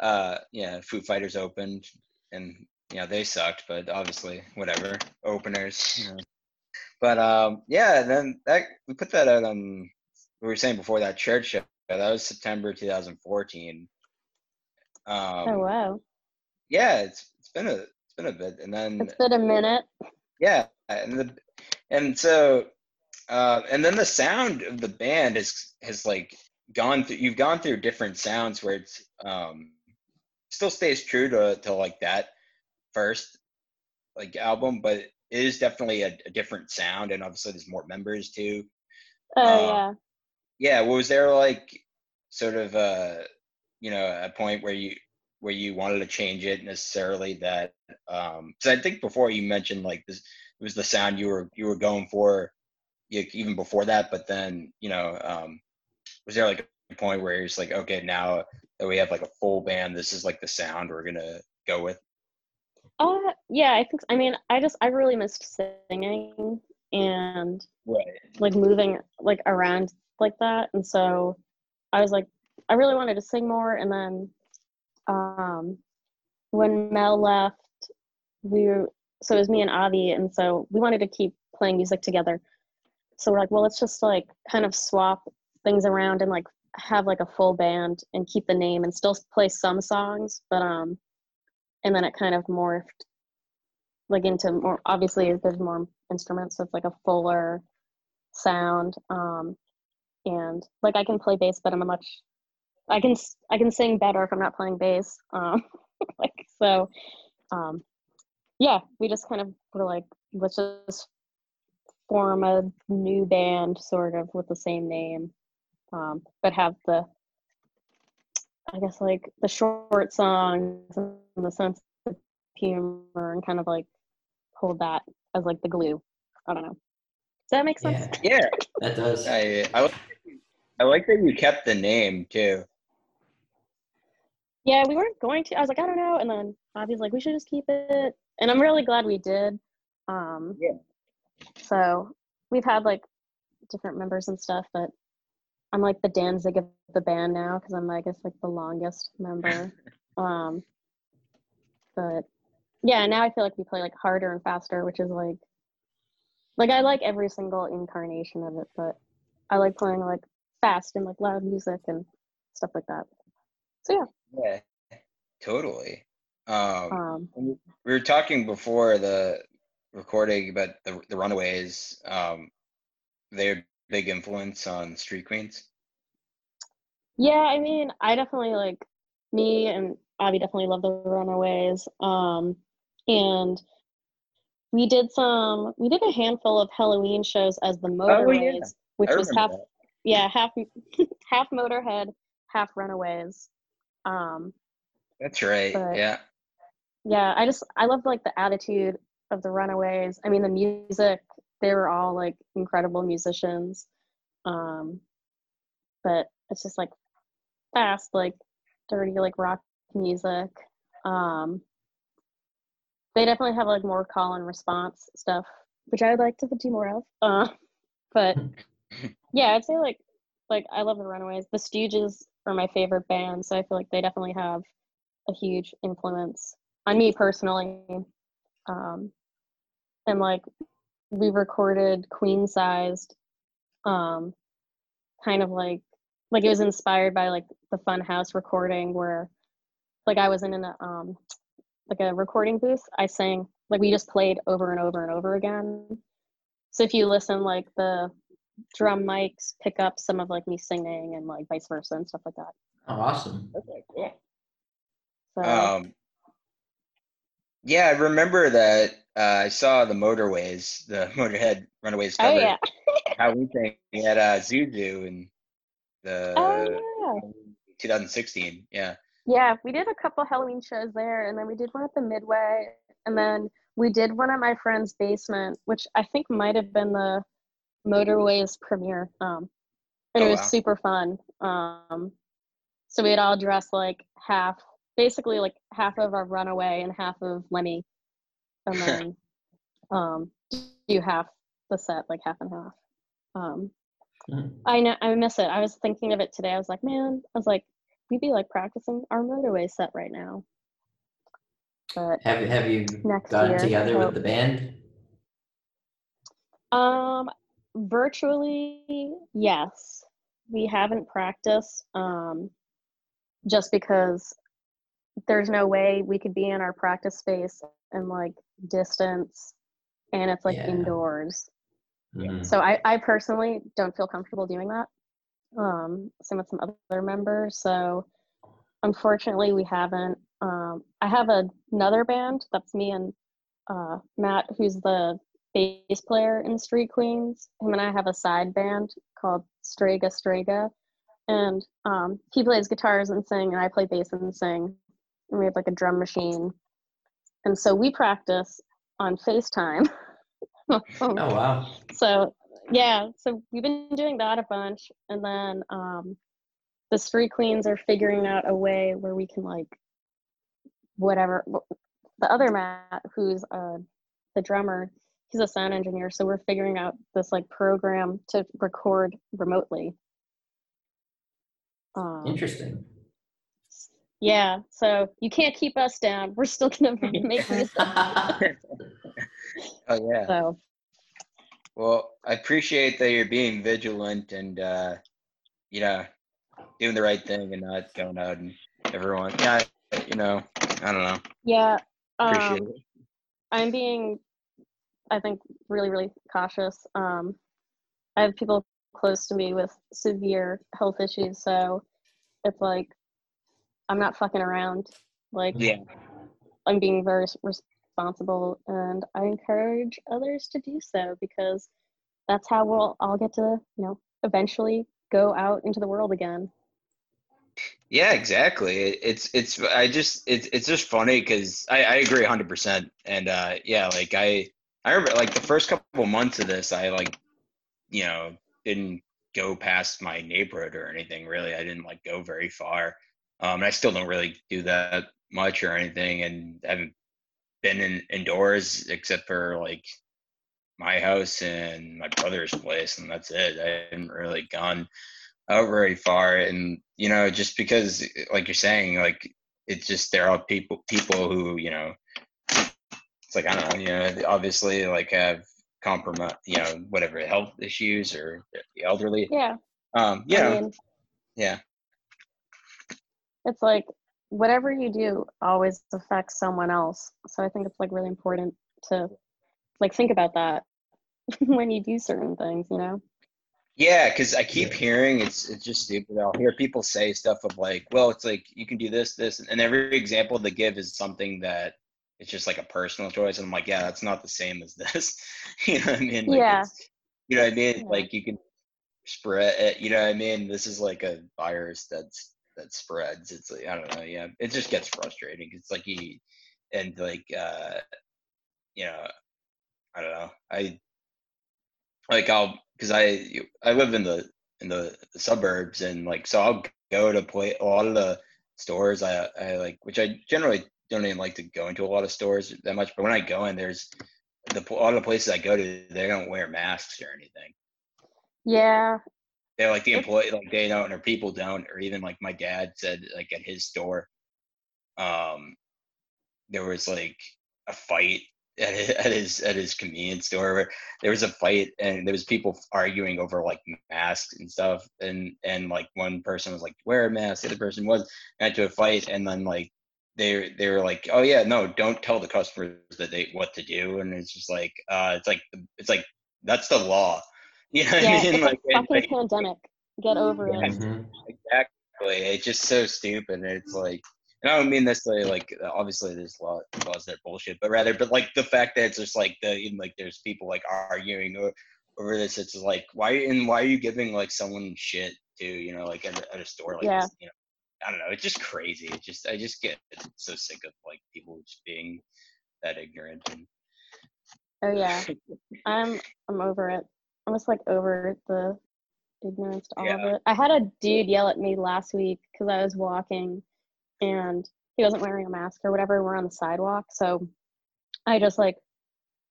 Uh, yeah, Foo Fighters opened, and you know they sucked, but obviously, whatever openers. You know. But um, yeah, then that we put that out on. We were saying before that church show. That was September two thousand fourteen. Um, oh wow. Yeah, it's it's been a it's been a bit, and then it's been a minute. Yeah, and the, and so, uh, and then the sound of the band has has like gone through. You've gone through different sounds where it's um, still stays true to to like that first like album, but it is definitely a, a different sound, and obviously there's more members too. Oh uh, yeah. Yeah, was there like sort of a you know a point where you? where you wanted to change it necessarily that, um, cause I think before you mentioned like this, it was the sound you were, you were going for you, even before that, but then, you know, um, was there like a point where you're just like, okay, now that we have like a full band, this is like the sound we're going to go with? Uh, yeah, I think, I mean, I just, I really missed singing and right. like moving like around like that. And so I was like, I really wanted to sing more. And then, um when Mel left, we were, so it was me and Avi, and so we wanted to keep playing music together. So we're like, well, let's just like kind of swap things around and like have like a full band and keep the name and still play some songs. But, um, and then it kind of morphed like into more, obviously there's more instruments, so it's like a fuller sound. Um, and like I can play bass, but I'm a much, I can, I can sing better if I'm not playing bass. Um, like, so, um, yeah, we just kind of were like, let's just form a new band sort of with the same name, um, but have the, I guess like the short songs and the sense of humor and kind of like hold that as like the glue. I don't know. Does that make sense? Yeah, yeah. That does. I, I, I like that you kept the name too. Yeah, we weren't going to. I was like, I don't know. And then Avi's like, we should just keep it. And I'm really glad we did. Um, yeah. So we've had like different members and stuff, but I'm like the Danzig of the band now because I'm, I guess, like the longest member. um, but yeah, now I feel like we play like harder and faster, which is like, like I like every single incarnation of it, but I like playing like fast and like loud music and stuff like that. So yeah. Yeah, totally. Um, um, we were talking before the recording about the, the Runaways. Um, their big influence on Street Queens. Yeah, I mean, I definitely like me and Avi definitely love the Runaways. Um, and we did some. We did a handful of Halloween shows as the Motorways, oh, yeah. which I was half. That. Yeah, half half Motorhead, half Runaways. Um, that's right. But, yeah. Yeah, I just I love like the attitude of the Runaways. I mean, the music. They were all like incredible musicians, um, but it's just like fast, like dirty, like rock music. Um, they definitely have like more call and response stuff, which I would like to do more of. Uh, but yeah, I'd say like like I love the Runaways. The Stooges are my favorite band, so I feel like they definitely have a huge influence on me personally. Um, and like we recorded Queen Sized, um, kind of like like it was inspired by like the Funhouse recording where like I was in a um like a recording booth. I sang like we just played over and over and over again. So if you listen, like the drum mics pick up some of like me singing and like vice versa and stuff like that. Oh, awesome. Okay, cool. So, um, yeah, I remember that. Uh, I saw the Motorways, the Motorhead Runaways cover. Oh, yeah. How we think at uh, Zuzu in the oh, yeah. twenty sixteen. Yeah. Yeah, we did a couple Halloween shows there, and then we did one at the Midway, and then we did one at my friend's basement, which I think might have been the Motorways premiere. Um, and oh, it was wow. super fun. Um, so we'd all dress like half, basically like half of our Runaway and half of Lemmy. And then um, do half the set, like half and half. Um, mm. I know I miss it. I was thinking of it today. I was like, man, I was like, we'd be like practicing our Motorway set right now. But have have you gotten year, together with the band? Um, virtually, yes. We haven't practiced, um, just because there's no way we could be in our practice space and like distance, and it's like yeah. indoors. Mm-hmm. So I, I personally don't feel comfortable doing that. Um, same with some other members. So unfortunately we haven't. Um, I have a, another band, that's me and uh, Matt, who's the bass player in Street Queens. Him and I have a side band called Strega Strega. And um, he plays guitars and sing, and I play bass and sing. And we have like a drum machine. And so we practice on FaceTime. Oh, wow. So, yeah. So we've been doing that a bunch. And then um, the Street Queens are figuring out a way where we can, like, whatever. The other Matt, who's uh, the drummer, he's a sound engineer. So we're figuring out this, like, program to record remotely. Um, Interesting. Yeah, so you can't keep us down. We're still going to make this up. Oh, yeah. So. Well, I appreciate that you're being vigilant and, uh, you know, doing the right thing and not going out and everyone. Yeah, you know, I don't know. Yeah. Um, appreciate it. I'm being, I think, really, really cautious. Um, I have people close to me with severe health issues, so it's like I'm not fucking around. Like, yeah. I'm being very responsible, and I encourage others to do so, because that's how we'll all get to, you know, eventually go out into the world again. Yeah, exactly. It's it's I just it's it's just funny because I, I agree one hundred percent. And uh, yeah, like I I remember like the first couple months of this, I like, you know, didn't go past my neighborhood or anything really. I didn't like go very far. Um, and I still don't really do that much or anything, and haven't been in, indoors except for like my house and my brother's place, and that's it. I haven't really gone out very far, and you know, just because, like you're saying, like it's just there are people people who, you know, it's like I don't know, you know, obviously like have compromise, you know, whatever health issues or the elderly. Yeah. Um. Yeah. I mean, yeah. It's like whatever you do always affects someone else. So I think it's like really important to like think about that when you do certain things, you know? Yeah, because I keep hearing it's it's just stupid. I'll hear people say stuff of like, well, it's like you can do this, this, and every example they give is something that it's just like a personal choice. And I'm like, yeah, that's not the same as this. You know what I mean? Like, yeah. You know what I mean? Yeah. Like you can spread it, you know what I mean? This is like a virus that's that spreads. It's like, I don't know. Yeah. It just gets frustrating. It's like he, and like, uh, you know, I don't know. I like, I'll, cause I, I live in the, in the suburbs, and like, so I'll go to play a lot of the stores. I, I like, which I generally don't even like to go into a lot of stores that much, but when I go in, there's the, a lot of places I go to, they don't wear masks or anything. Yeah. They're like the employee, like they don't, or people don't, or even like my dad said, like at his store, um, there was like a fight at his, at his, at his convenience store. Where there was a fight, and there was people arguing over like masks and stuff. And, and like one person was like, wear a mask. The other person was got to a fight. And then like, they, they were like, oh yeah, no, don't tell the customers that they, what to do. And it's just like, uh, it's like, it's like, that's the law. You know yeah, what I mean? It's like, a fucking like, pandemic. Get over yeah, it. Exactly. It's just so stupid. It's like, and I don't mean necessarily like, obviously there's laws that are bullshit, but rather, but like the fact that it's just like the, even like there's people like arguing over, over this. It's like, why, and why are you giving like someone shit too, you know, like at, at a store like yeah. this, you know, I don't know. It's just crazy. It's just, I just get so sick of like people just being that ignorant. And, oh yeah. I'm, I'm over it. I'm just like over the ignorance to all yeah. of it. I had a dude yell at me last week because I was walking and he wasn't wearing a mask or whatever. We're on the sidewalk. So I just like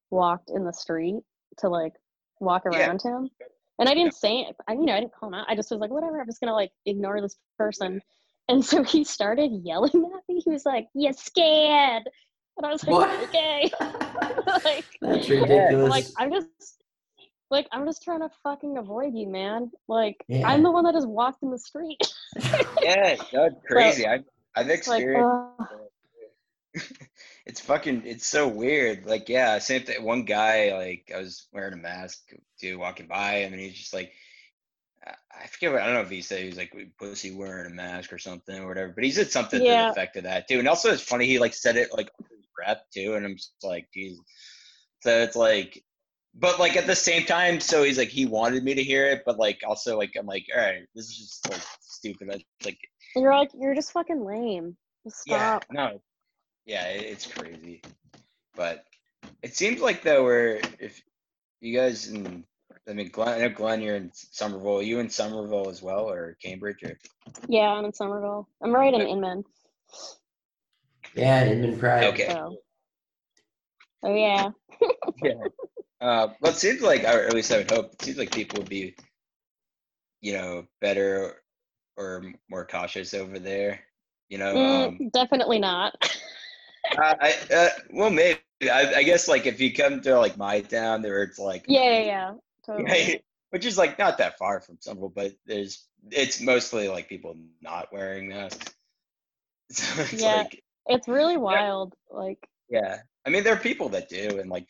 walked in the street to like walk around yeah. him. And I didn't yeah. say, I you know, I didn't call him out. I just was like, whatever, I'm just going to like ignore this person. And so he started yelling at me. He was like, you're scared. And I was like, what? Okay. Like, that's ridiculous. Like, I'm just... Like, I'm just trying to fucking avoid you, man. Like, yeah. I'm the one that has walked in the street. Yeah, that's crazy. But I've, I've experienced like, uh... It's fucking, it's so weird. Like, yeah, same thing. One guy, like, I was wearing a mask, too, walking by him, and he's just like, I forget what, I don't know if he said, he was like, pussy wearing a mask or something or whatever, but he said something yeah. to the effect of that, too. And also, it's funny, he, like, said it, like, under his breath, too, and I'm just like, geez. So it's like, but like at the same time, so he's like he wanted me to hear it, but like also like I'm like, all right, this is just like stupid. It's like you're like you're just fucking lame. Just stop. Yeah, no, yeah, it's crazy. But it seems like though, where if you guys, in, I mean, Glenn, I know Glenn, you're in Somerville. Are you in Somerville as well, or Cambridge, or? Yeah, I'm in Somerville. I'm right in Inman. Yeah, Inman Pride. Okay. So. Oh yeah. Yeah. Uh, well, it seems like, or at least I would hope, it seems like people would be, you know, better or more cautious over there. you know? Mm, um, definitely not. uh, I, uh, well, maybe. I, I guess, like, if you come to, like, my town, there it's, like... Yeah, yeah, yeah. Totally. Right? Which is, like, not that far from Somerville, but there's... It's mostly, like, people not wearing masks. So it's, yeah, like... It's really wild, yeah. like... Yeah. I mean, there are people that do, and, like...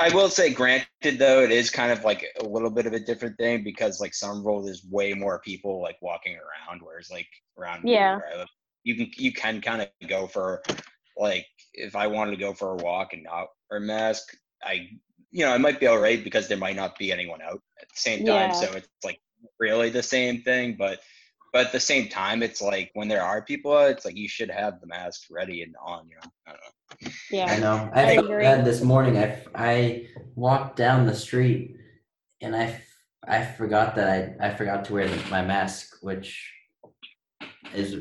I will say, granted, though, it is kind of, like, a little bit of a different thing, because, like, Somerville, there's way more people, like, walking around, whereas, like, around... Yeah. Where I live, you can, you can kind of go for... Like, if I wanted to go for a walk and not wear a mask, I, you know, I might be all right because there might not be anyone out at the same time. Yeah. So it's, like, really the same thing. But, but at the same time, it's, like, when there are people out, it's, like, you should have the mask ready and on, you know. I don't know. Yeah. I know. I, I felt bad this morning. I, I walked down the street, and I, I forgot that I, I forgot to wear my mask, which is...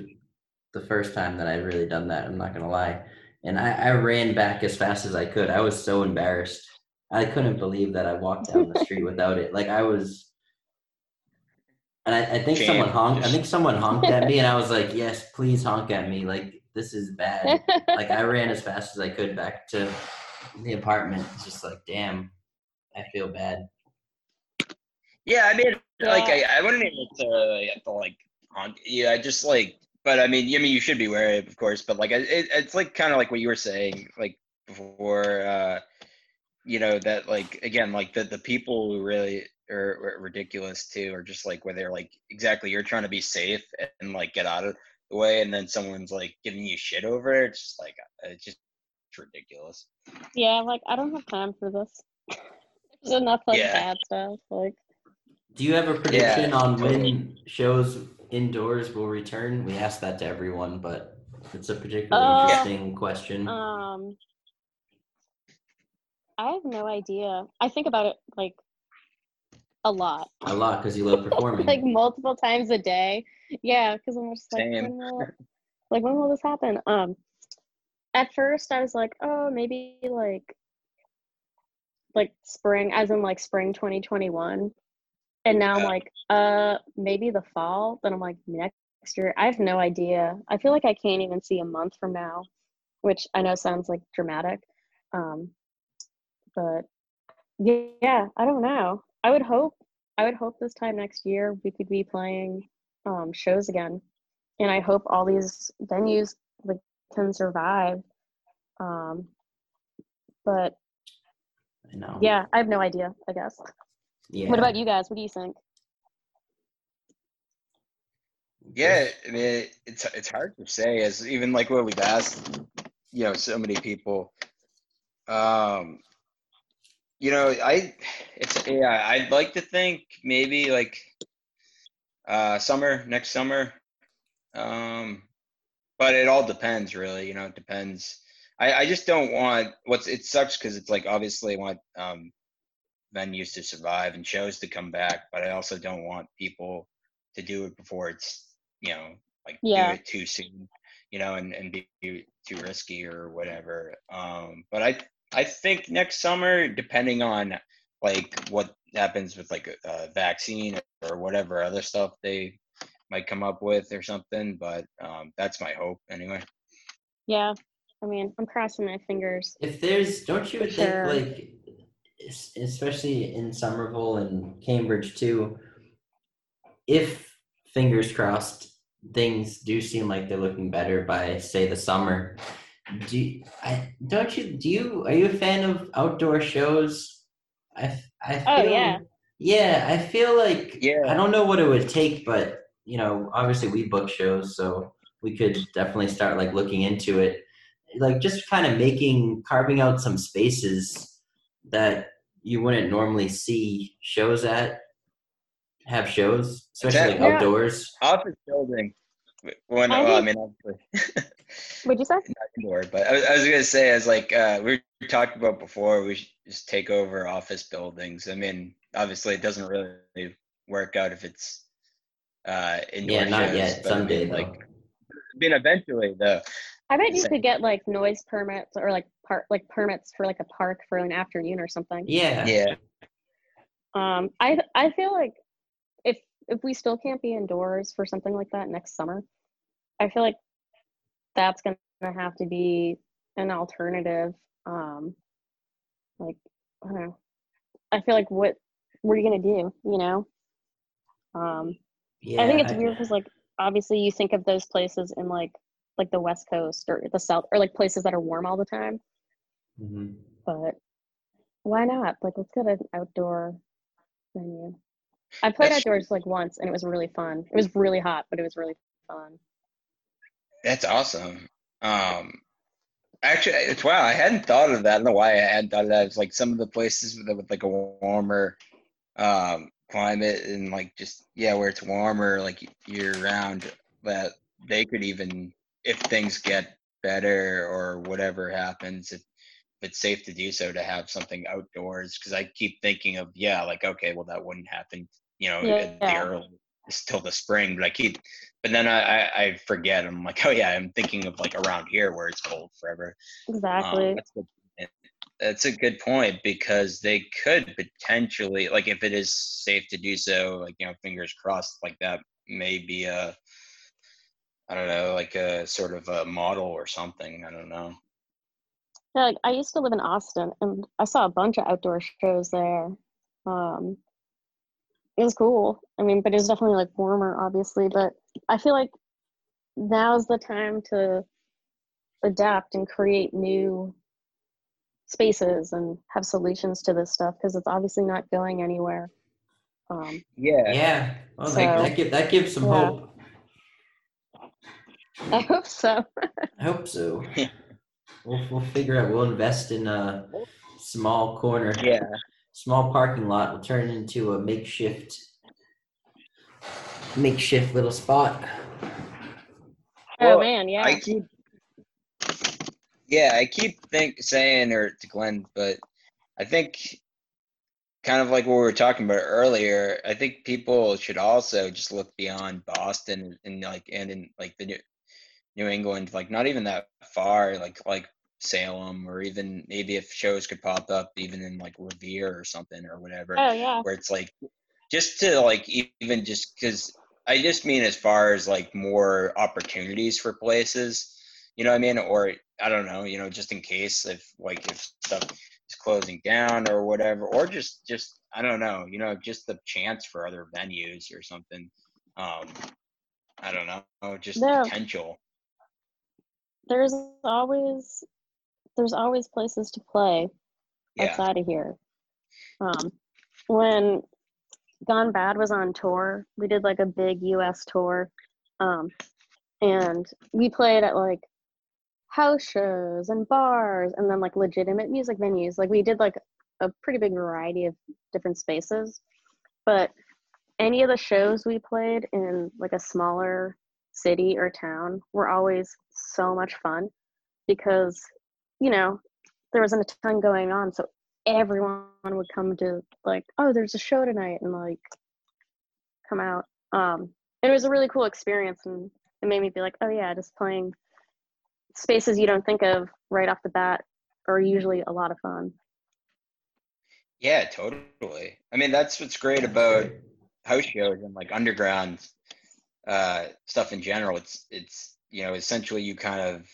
the first time that I've really done that, I'm not gonna lie. And I, I ran back as fast as I could. I was so embarrassed. I couldn't believe that I walked down the street without it. Like, I was, and I, I think Jam. someone honked, I think someone honked at me, and I was like, yes, please honk at me. Like, this is bad. Like, I ran as fast as I could back to the apartment. It's just like, damn, I feel bad. Yeah, I mean, like, I, I wouldn't even necessarily have to, like, honk. Yeah, I just, like, But I mean, I mean, you should be wary, of course. But like, it, it's like kind of like what you were saying, like before, uh, you know, that like again, like the, the people who really are, are ridiculous too, are just like where they're like exactly you're trying to be safe and like get out of the way, and then someone's like giving you shit over it. It's just like it's just it's ridiculous. Yeah, like I don't have time for this. There's enough like yeah. bad stuff. Like, do you have a prediction yeah, on totally. when shows? Indoors will return? We ask that to everyone, but it's a particularly uh, interesting question. Um, I have no idea. I think about it like a lot. A lot because you love performing. Like multiple times a day. Yeah, because I'm just like, when will, like when will this happen? Um, at first I was like, oh, maybe like like spring, as in like spring twenty twenty-one. And now I'm like, uh, maybe the fall. Then I'm like, next year. I have no idea. I feel like I can't even see a month from now, which I know sounds like dramatic. Um, but yeah, I don't know. I would hope, I would hope this time next year we could be playing um, shows again. And I hope all these venues like, can survive. Um, but I know. Yeah, I have no idea, I guess. Yeah. What about you guys? What do you think? Yeah, I mean, it's it's hard to say. As even like what we've asked, you know, so many people. Um, you know, I, it's yeah, I'd like to think maybe like, uh, summer next summer, um, but it all depends, really. You know, it depends. I I just don't want what's it sucks because it's like obviously I want um. venues to survive and shows to come back, but I also don't want people to do it before it's, you know, like yeah. do it too soon, you know, and, and be too risky or whatever. Um, but I I think next summer, depending on like what happens with like a, a vaccine or whatever other stuff they might come up with or something, but um, that's my hope anyway. Yeah, I mean, I'm crossing my fingers. If there's, don't you think sure. like, especially in Somerville and Cambridge too, if fingers crossed things do seem like they're looking better by say the summer, do you, I don't you do you are you a fan of outdoor shows? I, I feel, oh yeah yeah I feel like yeah. I don't know what it would take, but you know obviously we book shows, so we could definitely start like looking into it, like just kind of making carving out some spaces that you wouldn't normally see shows at, have shows, especially that, like, yeah. outdoors. Office building. Well, no, I, well, I mean, obviously. What'd you say? Not indoor, but I was, I was going to say, as like uh, we talked about before, we should just take over office buildings. I mean, obviously, it doesn't really work out if it's uh, indoor yeah, not shows, yet. Someday, I mean, like, I mean, eventually, though. I bet you could get like noise permits or like park, like permits for like a park for an afternoon or something. Yeah. Yeah. Um, I I feel like if if we still can't be indoors for something like that next summer, I feel like that's going to have to be an alternative. Um, like, I don't know. I feel like, what, what are you going to do, you know? Um, yeah, I think it's I, weird because, like, obviously you think of those places in, like, like the West Coast or the South, or like places that are warm all the time. Mm-hmm. But why not? Like, let's get an outdoor venue. I played That's outdoors like once, and it was really fun. It was really hot, but it was really fun. That's awesome. Um, actually, it's, wow, I hadn't thought of that. I don't know why I hadn't thought of that. It's like some of the places with, with like a warmer um, climate and like just, yeah, where it's warmer like year round, that they could even, if things get better or whatever happens, if it's safe to do so, to have something outdoors. Because I keep thinking of, yeah, like, okay, well, that wouldn't happen, you know, yeah. the early, till the spring. But I keep, but then I, I, I forget. I'm like, oh, yeah, I'm thinking of like around here where it's cold forever. Exactly. Um, that's, a, that's a good point, because they could potentially, like, if it is safe to do so, like, you know, fingers crossed, like that may be a, I don't know, like a sort of a model or something. I don't know. Yeah, like, I used to live in Austin, and I saw a bunch of outdoor shows there. Um, it was cool. I mean, but it was definitely, like, warmer, obviously. But I feel like now's the time to adapt and create new spaces and have solutions to this stuff, because it's obviously not going anywhere. Um, yeah. Yeah. Well, so, that, that, give, that gives some yeah. hope. I hope so. I hope so. We'll we'll figure out. We'll invest in a small corner, yeah, small parking lot. We'll turn it into a makeshift, makeshift little spot. Oh well, man, yeah. I keep, yeah, I keep think saying, or to Glenn, but I think kind of like what we were talking about earlier. I think people should also just look beyond Boston and like and in like the new. New England, like not even that far, like like Salem, or even maybe if shows could pop up even in like Revere or something or whatever. Oh, yeah. Where it's like just to like even just because I just mean as far as like more opportunities for places, you know what I mean? Or I don't know, you know, just in case if like if stuff is closing down or whatever, or just just I don't know, you know, just the chance for other venues or something. Um, I don't know, just no. potential. There's always there's always places to play yeah. outside of here. Um, when Gone Bad was on tour, we did like a big U S tour, um, and we played at like house shows and bars, and then like legitimate music venues. Like we did like a pretty big variety of different spaces. But any of the shows we played in like a smaller city or town were always so much fun, because you know there wasn't a ton going on, so everyone would come to like, oh, there's a show tonight, and like come out. Um it was a really cool experience, and it made me be like, oh yeah, just playing spaces you don't think of right off the bat are usually a lot of fun. Yeah, totally. I mean, that's what's great about house shows and like underground uh stuff in general. It's it's you know, essentially you kind of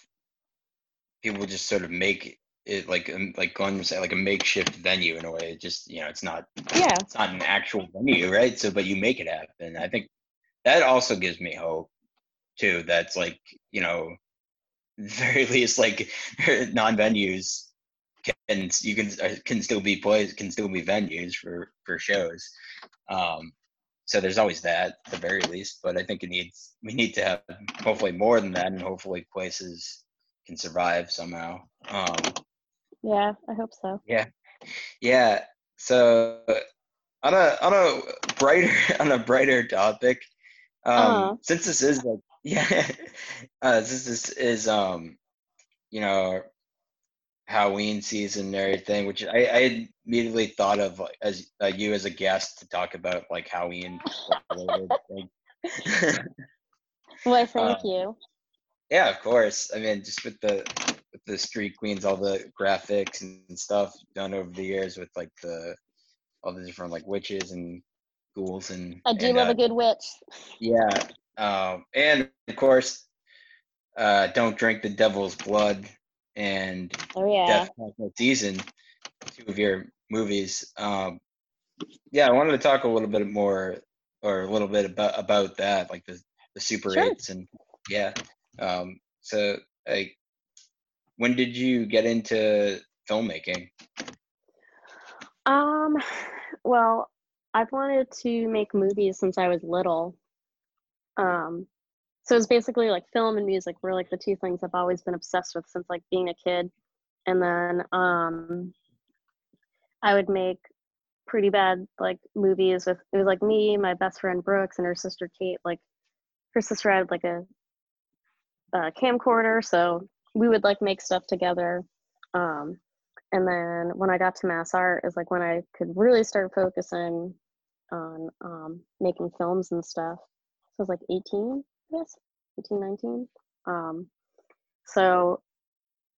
people just sort of make it like like Glenn was saying, like a makeshift venue in a way. It just, you know, it's not yeah it's not an actual venue, right? So but you make it happen. I think that also gives me hope too. That's like, you know, at the very least like non-venues can you can can still be plays can still be venues for for shows. um So there's always that at the very least, but I think it needs, we need to have hopefully more than that, and hopefully places can survive somehow. Um, yeah, I hope so. Yeah. Yeah. So on a, on a brighter, on a brighter topic, um, since this is like, yeah, uh, since this is, um, you know, Halloween season and everything, which I, I immediately thought of like, as uh, you as a guest to talk about like Halloween. Well, thank um, you. Yeah, of course. I mean, just with the with the Street Queens, all the graphics and stuff done over the years with like the all the different like witches and ghouls and. I do and, love uh, a good witch. Yeah, um, and of course. uh, Don't Drink the Devil's Blood, and oh, yeah. Death Has No Season, two of your movies. Um, yeah, I wanted to talk a little bit more, or a little bit about, about that, like the, the Super sure. eights and yeah. Um, so, like, when did you get into filmmaking? Um, well, I've wanted to make movies since I was little. Um, so it's basically like film and music were like the two things I've always been obsessed with since like being a kid. And then, um, I would make pretty bad like movies with, it was like me, my best friend Brooks, and her sister Kate. Like, her sister had like a, a camcorder, so we would like make stuff together. Um, and then when I got to MassArt is like when I could really start focusing on um, making films and stuff. So I was like eighteen, I guess, eighteen, nineteen. Um, so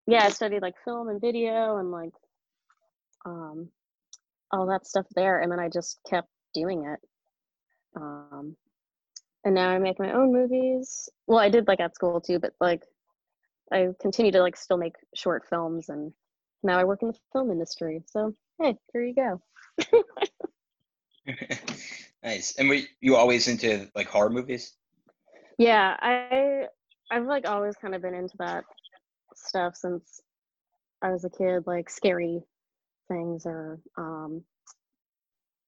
yeah, I studied like film and video and like um, all that stuff there. And then I just kept doing it. Um, and now I make my own movies. Well, I did like at school too, but like I continue to like still make short films, and now I work in the film industry. So, hey, there you go. Nice. And were you always into like horror movies? Yeah, I I've like always kind of been into that stuff since I was a kid, like scary things or um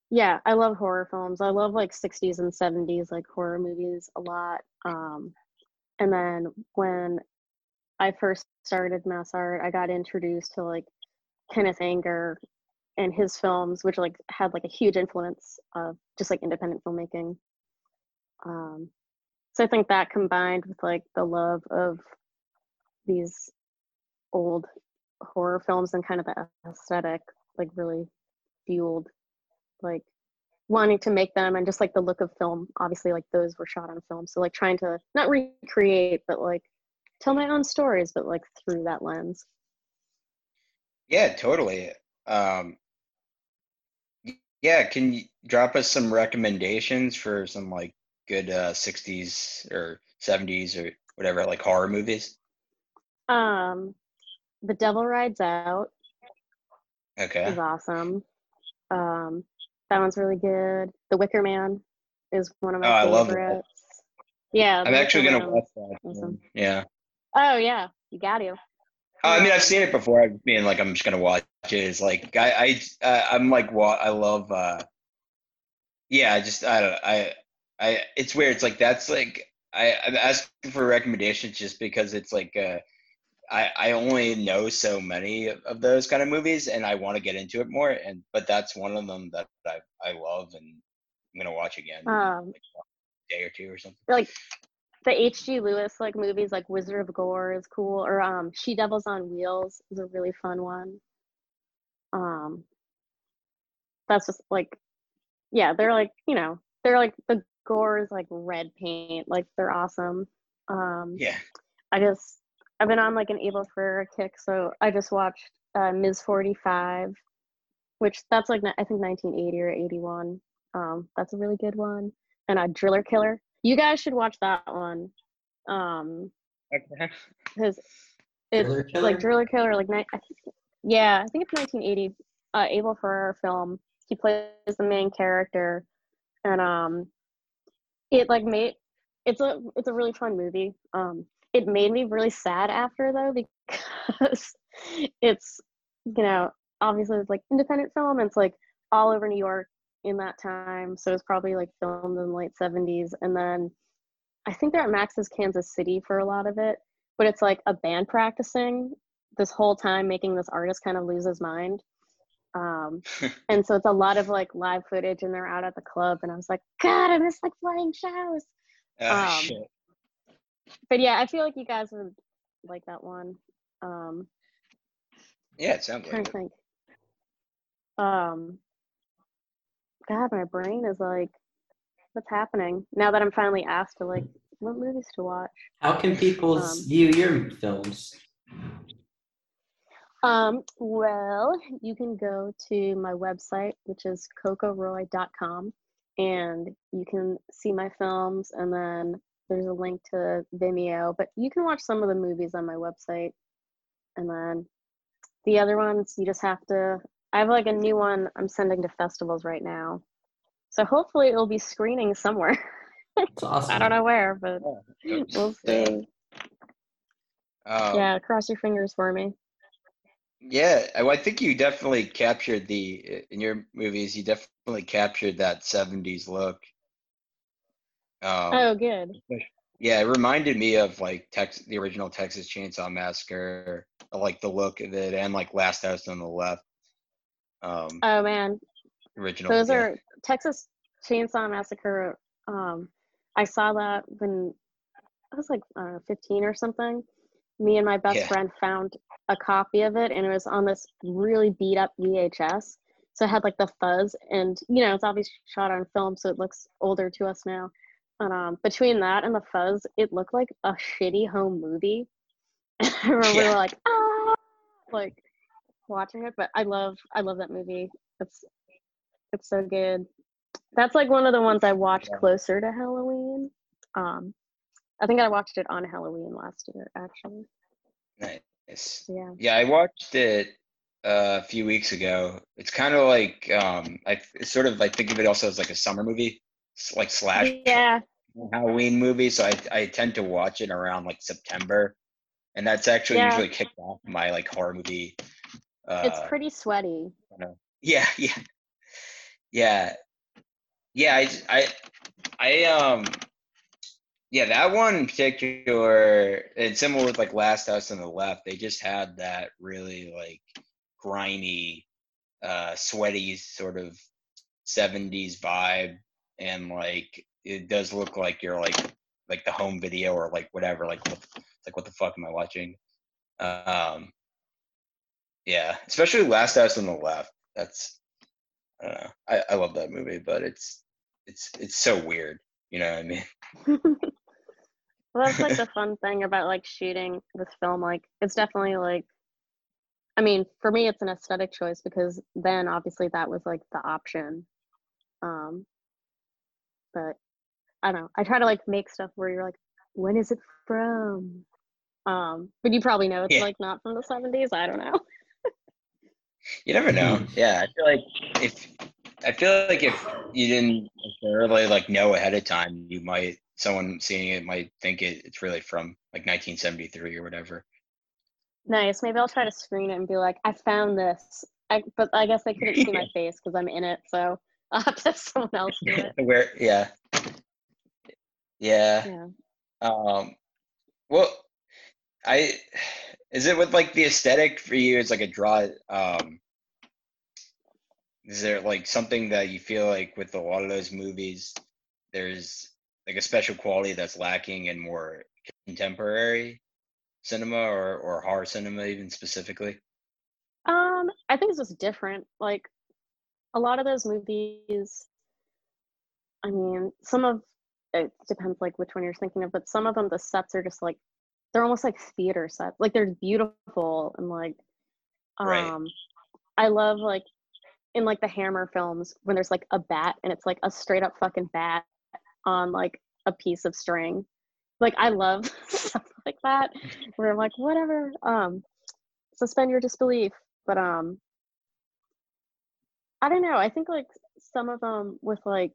yeah, I love horror films. I love like sixties and seventies like horror movies a lot. Um and then when I first started MassArt, I got introduced to like Kenneth Anger and his films, which like had like a huge influence of just like independent filmmaking. Um, so I think that combined with like the love of these old horror films and kind of the aesthetic, like really fueled like wanting to make them, and just like the look of film. Obviously, like those were shot on film, so like trying to not recreate, but like tell my own stories, but like through that lens. Yeah, totally. Um, yeah, can you drop us some recommendations for some like good uh, sixties or seventies or whatever, like horror movies? Um, The Devil Rides Out. Okay. Is awesome. Um, that one's really good. The Wicker Man is one of my oh, favorites. I love it. Yeah, I'm actually gonna watch that. Awesome. Yeah. Oh yeah, you got to. Uh, I mean, I've seen it before. I mean, like, I'm just gonna watch it. It's like I, I, uh, I'm like, what I love. Uh, yeah, I just, I don't, I, I. It's weird. It's like that's like I, I'm asking for recommendations just because it's like uh, I, I only know so many of, of those kind of movies, and I want to get into it more. And but that's one of them that I, I love, and I'm gonna watch again. Um. Day or two or something. Like the H G Lewis like movies, like Wizard of Gore is cool, or um She Devils on Wheels is a really fun one. Um that's just like, yeah, they're like, you know, they're like the gore is like red paint, like they're awesome. Um yeah, I just I've been on like an Abel Ferrara kick, so I just watched uh Miz forty-five, which that's like I think nineteen eighty or eighty-one. Um that's a really good one. And a Driller Killer. You guys should watch that one. Um, okay. Because it's Driller Killer? like Driller Killer, like I think, yeah, I think it's nineteen eighty. Uh, Abel Ferrara film. He plays the main character, and um, it like made it's a it's a really fun movie. Um, it made me really sad after though, because it's, you know, obviously it's like independent film, and it's like all over New York in that time, so it's probably like filmed in the late seventies, and then I think they're at Max's Kansas City for a lot of it, but it's like a band practicing this whole time, making this artist kind of lose his mind. Um and so it's a lot of like live footage, and they're out at the club, and I was like, God, I miss like flying shows. Oh, um shit. But yeah, I feel like you guys would like that one. Um yeah, it sounds like it. um God, my brain is like, what's happening? Now that I'm finally asked to like, what movies to watch? How can people um, view your films? Um, well, you can go to my website, which is coco roy dot com, and you can see my films, and then There's a link to Vimeo, but you can watch some of the movies on my website. And then the other ones, you just have to, I have like a new one I'm sending to festivals right now. So hopefully it'll be screening somewhere. That's awesome. I don't know where, but yeah, we'll see. Um, yeah, cross your fingers for me. Yeah, I think you definitely captured the, in your movies, you definitely captured that seventies look. Um, oh, good. Yeah, it reminded me of like Tex- the original Texas Chainsaw Massacre, like the look of it, and like Last House on the Left. Um, oh man, original. Those yeah. are Texas Chainsaw Massacre. Um, I saw that when I was like I don't know, fifteen or something. Me and my best yeah. friend found a copy of it, and it was on this really beat up V H S. So it had like the fuzz, and you know, it's obviously shot on film, so it looks older to us now. And, um, between that and the fuzz, it looked like a shitty home movie. I remember yeah. we were like, ah, like watching it. But I love, I love that movie. It's, it's so good. That's like one of the ones I watched yeah. closer to Halloween. Um, I think I watched it on Halloween last year, actually. Nice. Yeah. Yeah, I watched it uh, a few weeks ago. It's kind of like, um, I it's sort of like, think of it also as like a summer movie, like slash yeah. Halloween movie. So I, I tend to watch it around like September. And that's actually yeah. usually kicked off my like horror movie. Uh, it's pretty sweaty. I don't know. Yeah, yeah. Yeah. Yeah, I, I, I, um, yeah, that one in particular, and similar with like Last House on the Left, they just had that really like grimy, uh, sweaty sort of seventies vibe, and like it does look like you're like like the home video or like whatever, like what, like what the fuck am I watching? Um, yeah, especially Last House on the Left. That's I don't know. I, I love that movie, but it's it's it's so weird. You know what I mean? Well, that's like the fun thing about like shooting with film. Like, it's definitely like, I mean, for me, it's an aesthetic choice because then obviously that was like the option. Um, but I don't know. I try to like make stuff where you're like, when is it from? Um, but you probably know it's yeah. like not from the seventies. I don't know. You never know. Yeah, I feel like if I feel like if you didn't necessarily like know ahead of time, you might someone seeing it might think it, it's really from like nineteen seventy-three or whatever. Nice. Maybe I'll try to screen it and be like, I found this. I but I guess they couldn't see my face because I'm in it, so I'll have to have someone else do it. Where? Yeah. Yeah. Yeah. Um. Well, I. Is it with like the aesthetic for you? It's like a draw. Um, is there like something that you feel like with a lot of those movies, there's like a special quality that's lacking in more contemporary cinema or, or horror cinema even specifically? Um, I think it's just different. Like a lot of those movies, I mean, some of it depends like which one you're thinking of, but some of them, the sets are just like, they're almost like theater sets. Like they're beautiful and like, um, right. I love like in like the Hammer films when there's like a bat and it's like a straight up fucking bat on like a piece of string. Like I love stuff like that where I'm like, whatever, um, suspend your disbelief. But um, I don't know. I think like some of them with like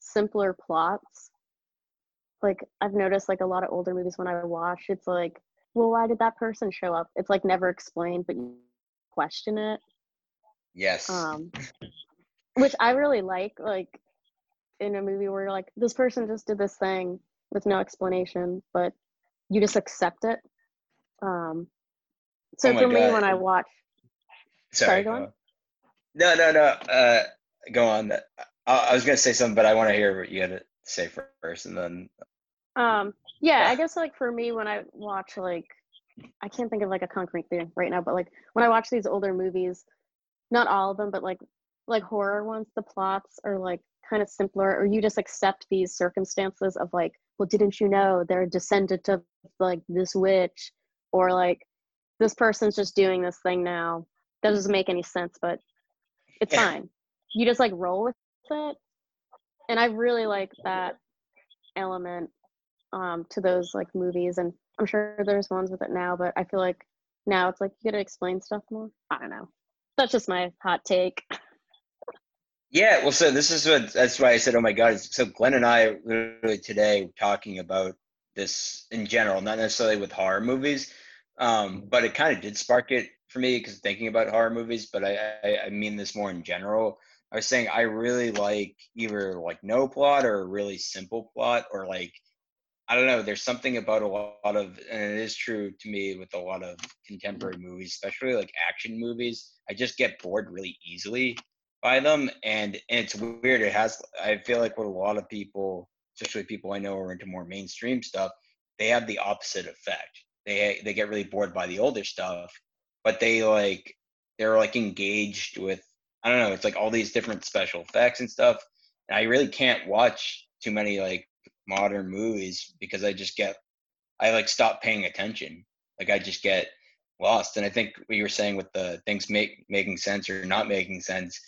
simpler plots, like I've noticed like a lot of older movies when I watch, it's like, well, why did that person show up? It's like never explained, but you question it. Yes. Um, which I really like, like in a movie where you're like, this person just did this thing with no explanation, but you just accept it. Um, so oh for me, when I watch, sorry, sorry go on. Uh, no, no, no. Uh, go on. I, I was gonna say something, but I want to hear what you had to say first, and then. Um. Yeah, yeah, I guess like for me, when I watch like, I can't think of like a concrete thing right now, but like when I watch these older movies, not all of them, but like like horror ones, the plots are like kind of simpler, or you just accept these circumstances of like, well, didn't you know they're a descendant of like this witch, or like this person's just doing this thing now. That doesn't make any sense, but it's yeah. fine. You just like roll with it. And I really like that element um, to those like movies. And I'm sure there's ones with it now, but I feel like now it's like you gotta explain stuff more. I don't know. That's just my hot take. Yeah, well, so this is what, that's why I said, oh my God. So Glenn and I literally today were talking about this in general, not necessarily with horror movies, um, but it kind of did spark it for me because thinking about horror movies, but I, I, I mean this more in general. I was saying I really like either like no plot or a really simple plot, or like, I don't know, there's something about a lot of, and it is true to me with a lot of contemporary movies, especially like action movies, I just get bored really easily by them. And, and it's weird. It has, I feel like what a lot of people, especially people I know who are into more mainstream stuff, they have the opposite effect. They, they get really bored by the older stuff, but they like, they're like engaged with, I don't know, it's like all these different special effects and stuff. And I really can't watch too many like modern movies because I just get, I like stop paying attention. Like I just get lost. And I think what you were saying with the things make, making sense or not making sense,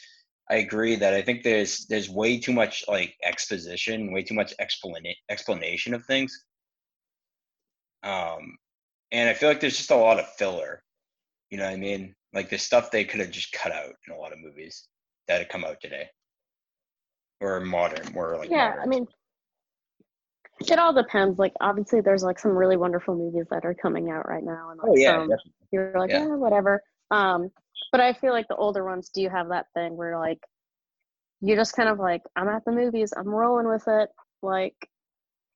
I agree that I think there's there's way too much like exposition, way too much explana- explanation of things. Um, and I feel like there's just a lot of filler. You know what I mean? Like there's stuff they could have just cut out in a lot of movies that have come out today. Or modern, more like Yeah, modern. I mean, it all depends. Like obviously there's like some really wonderful movies that are coming out right now. And like, oh, yeah, some, you're like, yeah, eh, whatever. Um, but I feel like the older ones do have that thing where like, you just kind of like, I'm at the movies, I'm rolling with it. Like,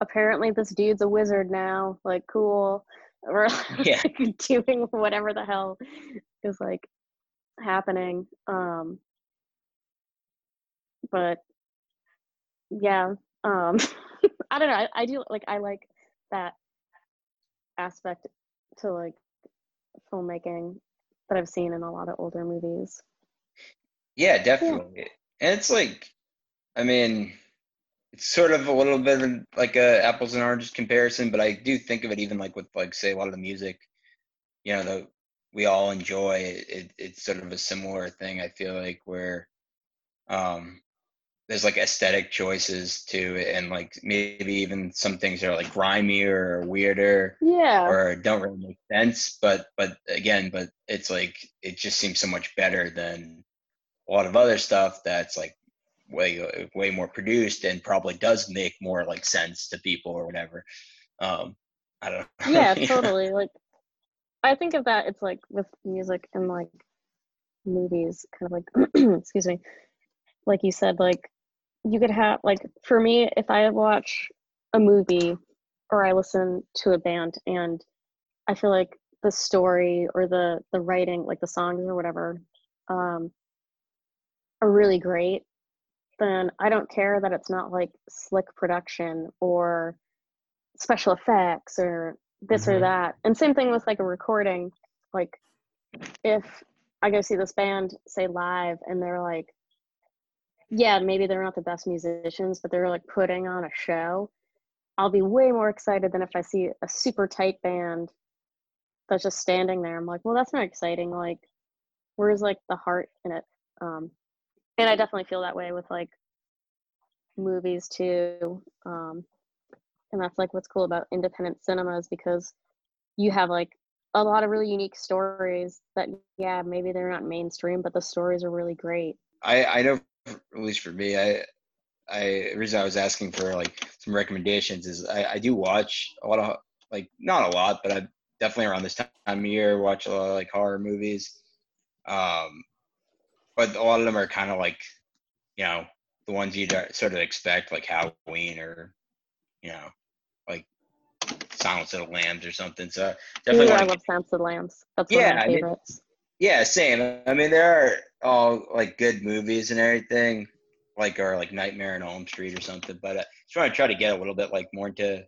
apparently this dude's a wizard now. Like, cool. We're like, yeah. doing whatever the hell is like happening. Um, but yeah, um, I don't know. I, I do like, I like that aspect to like filmmaking that I've seen in a lot of older movies. Yeah, definitely. Yeah. And it's like, I mean, it's sort of a little bit of like a apples and oranges comparison, but I do think of it even like with like, say, a lot of the music, you know, that we all enjoy. It, it's sort of a similar thing, I feel like, where um, there's like aesthetic choices to it, and like maybe even some things are like grimier or weirder, yeah, or don't really make sense. But but again, but it's like it just seems so much better than a lot of other stuff that's like way way more produced and probably does make more like sense to people or whatever. um I don't know. Yeah, totally. Like I think of that, it's like with music and like movies, kind of like excuse me, like you said, like you could have like, for me, if I watch a movie or I listen to a band and I feel like the story or the the writing, like the songs or whatever, um are really great, then I don't care that it's not like slick production or special effects or this mm-hmm. or that. And same thing with like a recording. Like if I go see this band, say live, and they're like, yeah, maybe they're not the best musicians, but they're like putting on a show, I'll be way more excited than if I see a super tight band that's just standing there. I'm like, well, that's not exciting. Like, where's like the heart in it? Um, And I definitely feel that way with like movies too. Um, and that's like what's cool about independent cinemas, because you have like a lot of really unique stories that, yeah, maybe they're not mainstream, but the stories are really great. I, I know, at least for me, I, I, the reason I was asking for like some recommendations is I, I do watch a lot of, like, not a lot, but I definitely around this time of year watch a lot of like horror movies. Um, But a lot of them are kind of like, you know, the ones you'd sort of expect, like Halloween or, you know, like Silence of the Lambs or something. So definitely, yeah, I love Silence of the Lambs. That's yeah, one of my favorites. I mean, yeah, same. I mean, there are all like good movies and everything, like or like Nightmare on Elm Street or something. But I just want to try to get a little bit like more into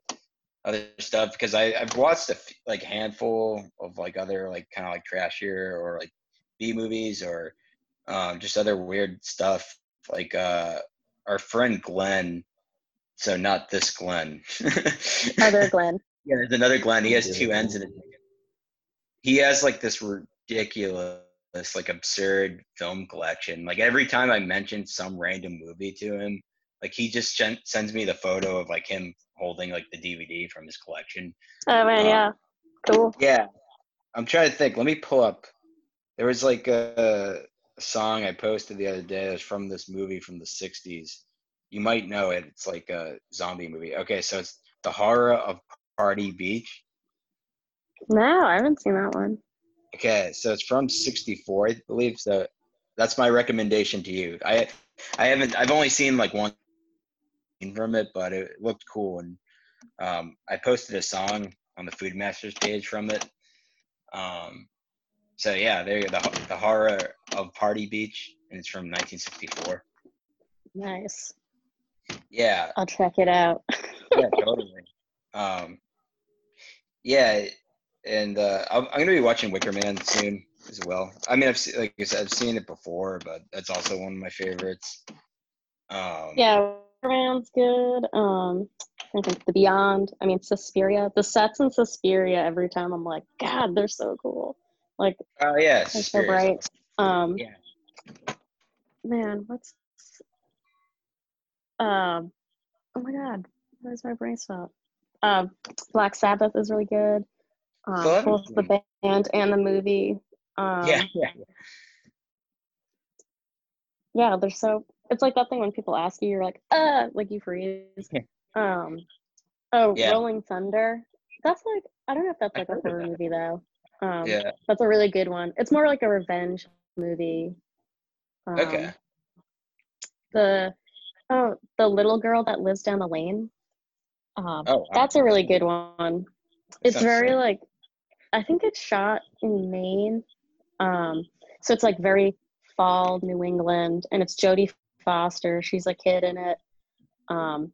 other stuff, because I, I've watched a like handful of like other like kind of like trashier or like B movies or Um, just other weird stuff, like uh, our friend Glenn. So not this Glenn. Other Glenn. Yeah, there's another Glenn. He has two ends in it. He has like this ridiculous, like absurd film collection. Like every time I mention some random movie to him, Like, he just sent, sends me the photo of, like, him holding, like, the D V D from his collection. Oh, man, um, yeah. Cool. Yeah. I'm trying to think. Let me pull up. There was, like, a, a song I posted the other day that's from this movie from the sixties. You might know it. It's, like, a zombie movie. Okay, so it's The Horror of Party Beach. No, I haven't seen that one. Okay, so it's from sixty-four, I believe. So that's my recommendation to you. I I haven't I've only seen like one from it, but it looked cool, and um, I posted a song on the Food Masters page from it. Um, so yeah, there you go, the, the Horror of Party Beach, and it's from nineteen sixty-four. Nice. Yeah. I'll check it out. Yeah, totally. Um, yeah. And uh, I'm going to be watching Wicker Man soon as well. I mean, I've seen, like I said, I've seen it before, but that's also one of my favorites. Um, yeah, Wicker Man's good. Um, I think The Beyond. I mean, Suspiria. The sets in Suspiria, every time I'm like, God, they're so cool. Like, oh uh, yeah, they're so bright. Um, yeah. Man, what's um? Uh, oh my God, where's my brain spot? Um, uh, Black Sabbath is really good. Uh, both the band and the movie. Um, yeah, yeah, yeah. They're so. It's like that thing when people ask you, you're like, uh, like you freeze. Um, oh, yeah. Rolling Thunder. That's like, I don't know if that's like I a horror movie though. Um, yeah, that's a really good one. It's more like a revenge movie. Um, okay. The oh, the little girl that lives down the lane. Um, oh, that's wow. a really good one. It's Sounds very sick. Like. I think it's shot in Maine. Um, so it's like very fall New England, and it's Jodie Foster. She's a kid in it. Um,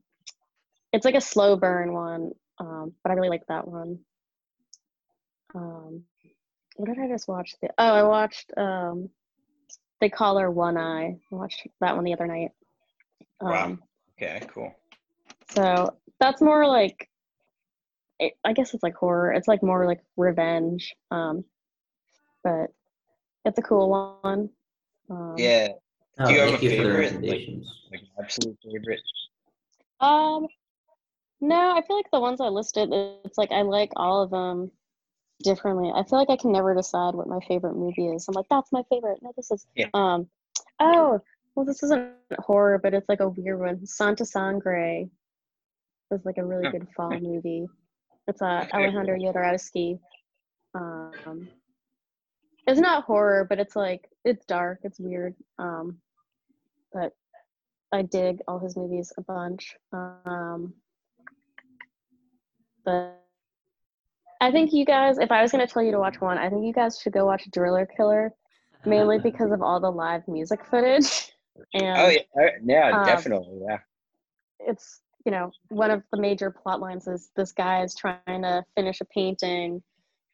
it's like a slow burn one, um, but I really like that one. Um, what did I just watch? The, oh, I watched, um, They Call Her One Eye. I watched that one the other night. Um, wow. Okay, cool. So that's more like, I guess it's like horror. It's like more like revenge, um, but it's a cool one. Um, yeah. Oh, do you have a you favorite? Like, like an absolute favorite? Um, no, I feel like the ones I listed, it's like I like all of them differently. I feel like I can never decide what my favorite movie is. I'm like, that's my favorite. No, this is. Yeah. Um, oh, well, this isn't horror, but it's like a weird one. Santa Sangre is like a really oh. good fall movie. It's uh, Alejandro Jodorowsky. Um, it's not horror, but it's like, it's dark, it's weird. Um, but I dig all his movies a bunch. Um, but I think you guys, if I was going to tell you to watch one, I think you guys should go watch Driller Killer, mainly because of all the live music footage. And, oh, yeah, yeah, definitely, um, yeah. It's... You know, one of the major plot lines is this guy is trying to finish a painting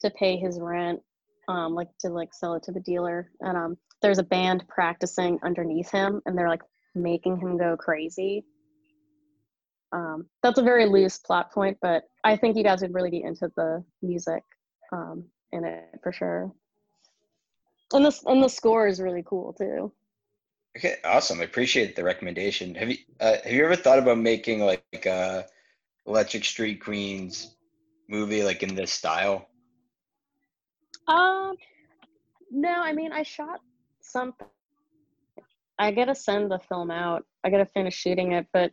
to pay his rent, um, like to like sell it to the dealer. And um, there's a band practicing underneath him, and they're like making him go crazy. Um, that's a very loose plot point, but I think you guys would really be into the music um, in it for sure. And this and the score is really cool too. Okay, awesome. I appreciate the recommendation. Have you uh, have you ever thought about making like a uh, Electric Street Queens movie like in this style? Um, no. I mean, I shot something. I gotta send the film out. I gotta finish shooting it. But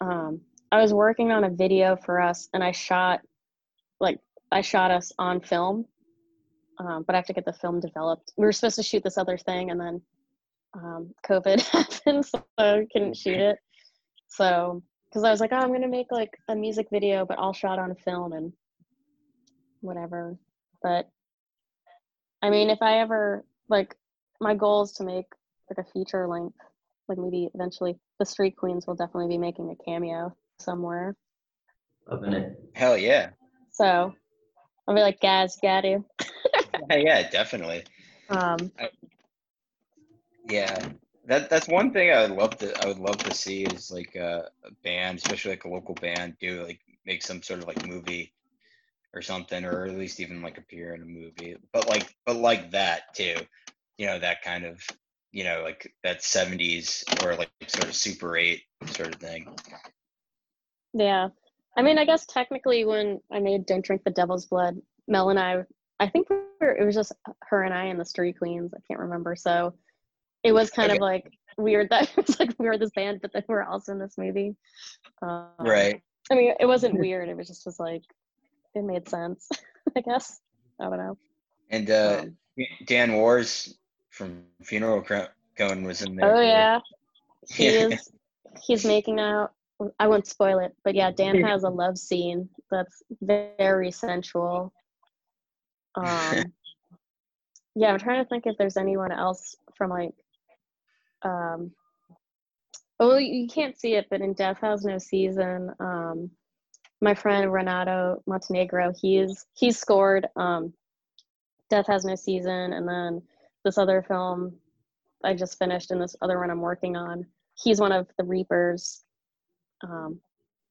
um, I was working on a video for us, and I shot like I shot us on film. Um, but I have to get the film developed. We were supposed to shoot this other thing, and then. Um, COVID happened, so I couldn't shoot it. So, because I was like, oh, I'm going to make like a music video, but all shot on film and whatever. But, I mean, if I ever, like, my goal is to make like a feature length, like maybe eventually the Street Queens will definitely be making a cameo somewhere. Loving it. Hell yeah. So, I'll be like, guys, got you. Yeah, definitely. Um. I- Yeah, that that's one thing I would love to I would love to see is like a, a band, especially like a local band, do like make some sort of like movie or something, or at least even like appear in a movie. But like but like that too, you know, that kind of you know like that seventies or like sort of Super eight sort of thing. Yeah. I mean, I guess technically when I made Don't Drink the Devil's Blood, Mel and I, I think we were, it was just her and I and the Street Queens. I can't remember. So it was kind okay. of like weird that it's like we were this band, but then we're also in this movie. Um, right. I mean, it wasn't weird. It was just was like, it made sense, I guess. I don't know. And uh, um, Dan Wars from Funeral Cone was in there. Oh, yeah. He is, he's making out. I won't spoil it, but yeah, Dan has a love scene that's very sensual. Um, yeah, I'm trying to think if there's anyone else from like, um, oh, you can't see it, but in Death Has No Season, um, my friend Renato Montenegro, he's he's scored um, Death Has No Season, and then this other film I just finished, and this other one I'm working on. He's one of the Reapers. Um,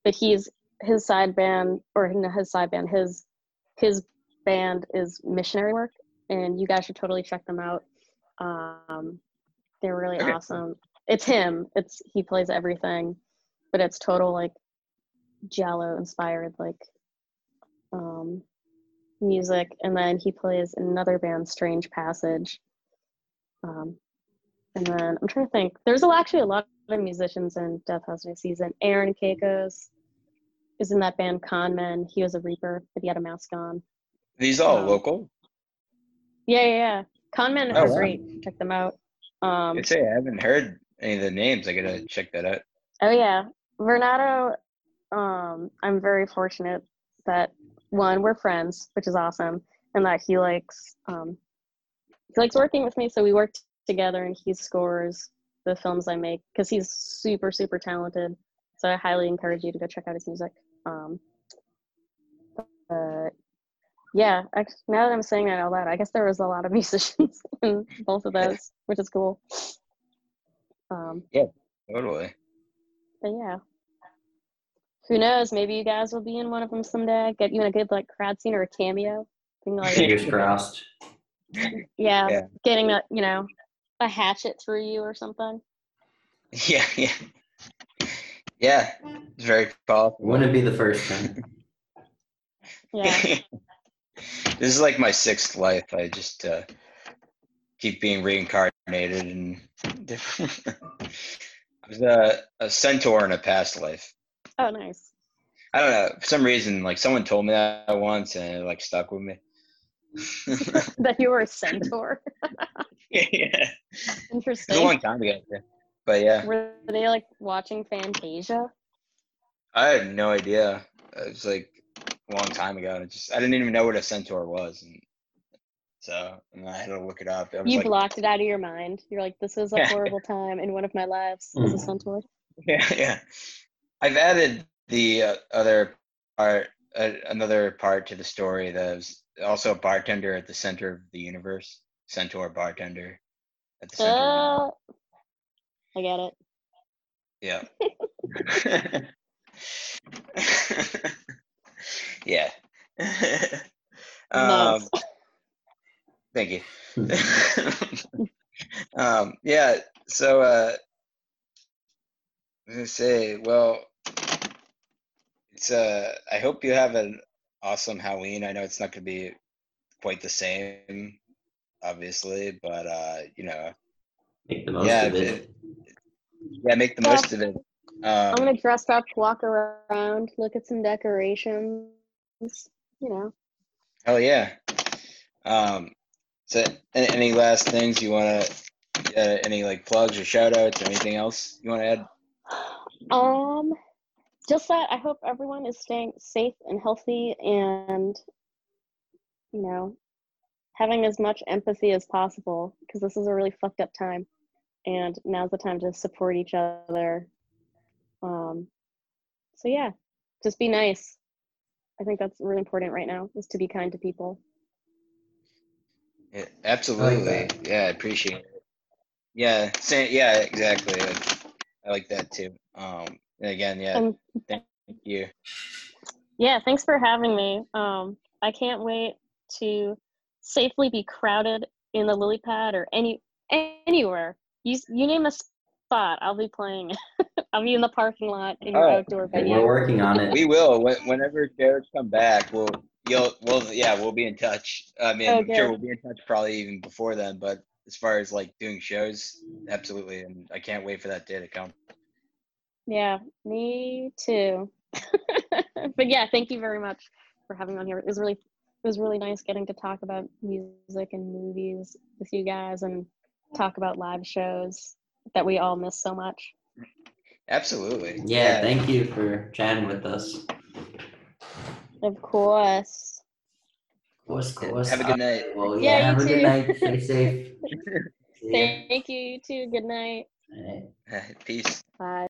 but he's, his side band, or no, his side band, his, his band is Missionary Work, and you guys should totally check them out. Um, they're really okay. awesome. It's him. It's, he plays everything, but it's total, like, Giallo inspired, like, um, music. And then he plays another band, Strange Passage. Um, and then I'm trying to think, there's actually a lot of musicians in Death Has No Season. Aaron Keikos is in that band Con Men. He was a Reaper, but he had a mask on. These all um, local? Yeah, yeah, yeah. Con Men oh, are wow. great. Check them out. Um, I'd say I haven't heard any of the names. I gotta check that out. Oh, yeah. Renato, um, I'm very fortunate that, one, we're friends, which is awesome, and that he likes, um, he likes working with me, so we worked together, and he scores the films I make because he's super super talented, so I highly encourage you to go check out his music. Um uh, yeah I, now that I'm saying that out loud, I guess there was a lot of musicians in both of those, which is cool. Um yeah, totally. But yeah, who knows, maybe you guys will be in one of them someday. Get you in a good like crowd scene or a cameo thing, like fingers crossed. Yeah, yeah, getting that, you know, a hatchet through you or something. Yeah, yeah, yeah. It's very powerful. Wouldn't it be the first time? Yeah. This is like my sixth life. I just uh, keep being reincarnated and different. I was a, a centaur in a past life. Oh, nice. I don't know. For some reason, like someone told me that once, and it like stuck with me. That you were a centaur. Yeah. Interesting. It was a long time ago, but yeah. Were they like watching Fantasia? I had no idea. It was like a long time ago, and it just I didn't even know what a centaur was, and so and I had to look it up. You like, blocked it out of your mind. You're like, this is a yeah. horrible time in one of my lives mm. as a centaur. Yeah, yeah. I've added the uh, other part, uh, another part to the story that was also a bartender at the center of the universe. Centaur bartender at the center. Uh, I get it. Yeah. Yeah. um, thank you. um, yeah. So uh, I was gonna say, well, it's. Uh, I hope you have an awesome Halloween. I know it's not gonna be quite the same, obviously, but uh you know, make the most yeah, of it. it yeah make the yeah. most of it. um, I'm gonna dress up, walk around, look at some decorations, you know. Oh yeah. Um so any, any last things you want to uh, any like plugs or shout outs or anything else you want to add? Um just that I hope everyone is staying safe and healthy, and you know, having as much empathy as possible, because this is a really fucked up time, and now's the time to support each other. Um, so yeah, just be nice. I think that's really important right now, is to be kind to people. Yeah, absolutely. Yeah, I appreciate it. Yeah, same, yeah, exactly. Like, I like that too. Um, and again, yeah, um, thank you. Yeah, thanks for having me. Um, I can't wait to safely be crowded in the Lilypad or any anywhere. You you name a spot, I'll be playing. I'll be in the parking lot in your right. outdoor venue. We're working on it. We will. Whenever Jared's come back, we'll you'll we'll yeah we'll be in touch. I mean, okay. I'm sure we'll be in touch probably even before then. But as far as like doing shows, absolutely, and I can't wait for that day to come. Yeah, me too. But yeah, thank you very much for having me on here. It was really it was really nice getting to talk about music and movies with you guys and talk about live shows that we all miss so much. Absolutely. Yeah, thank you for chatting with us. Of course. Of course, of course. Have a good night. Well, yeah, yeah, have a too. Good night. Stay safe. Thank you, you too. Good night. All right. Peace. Bye.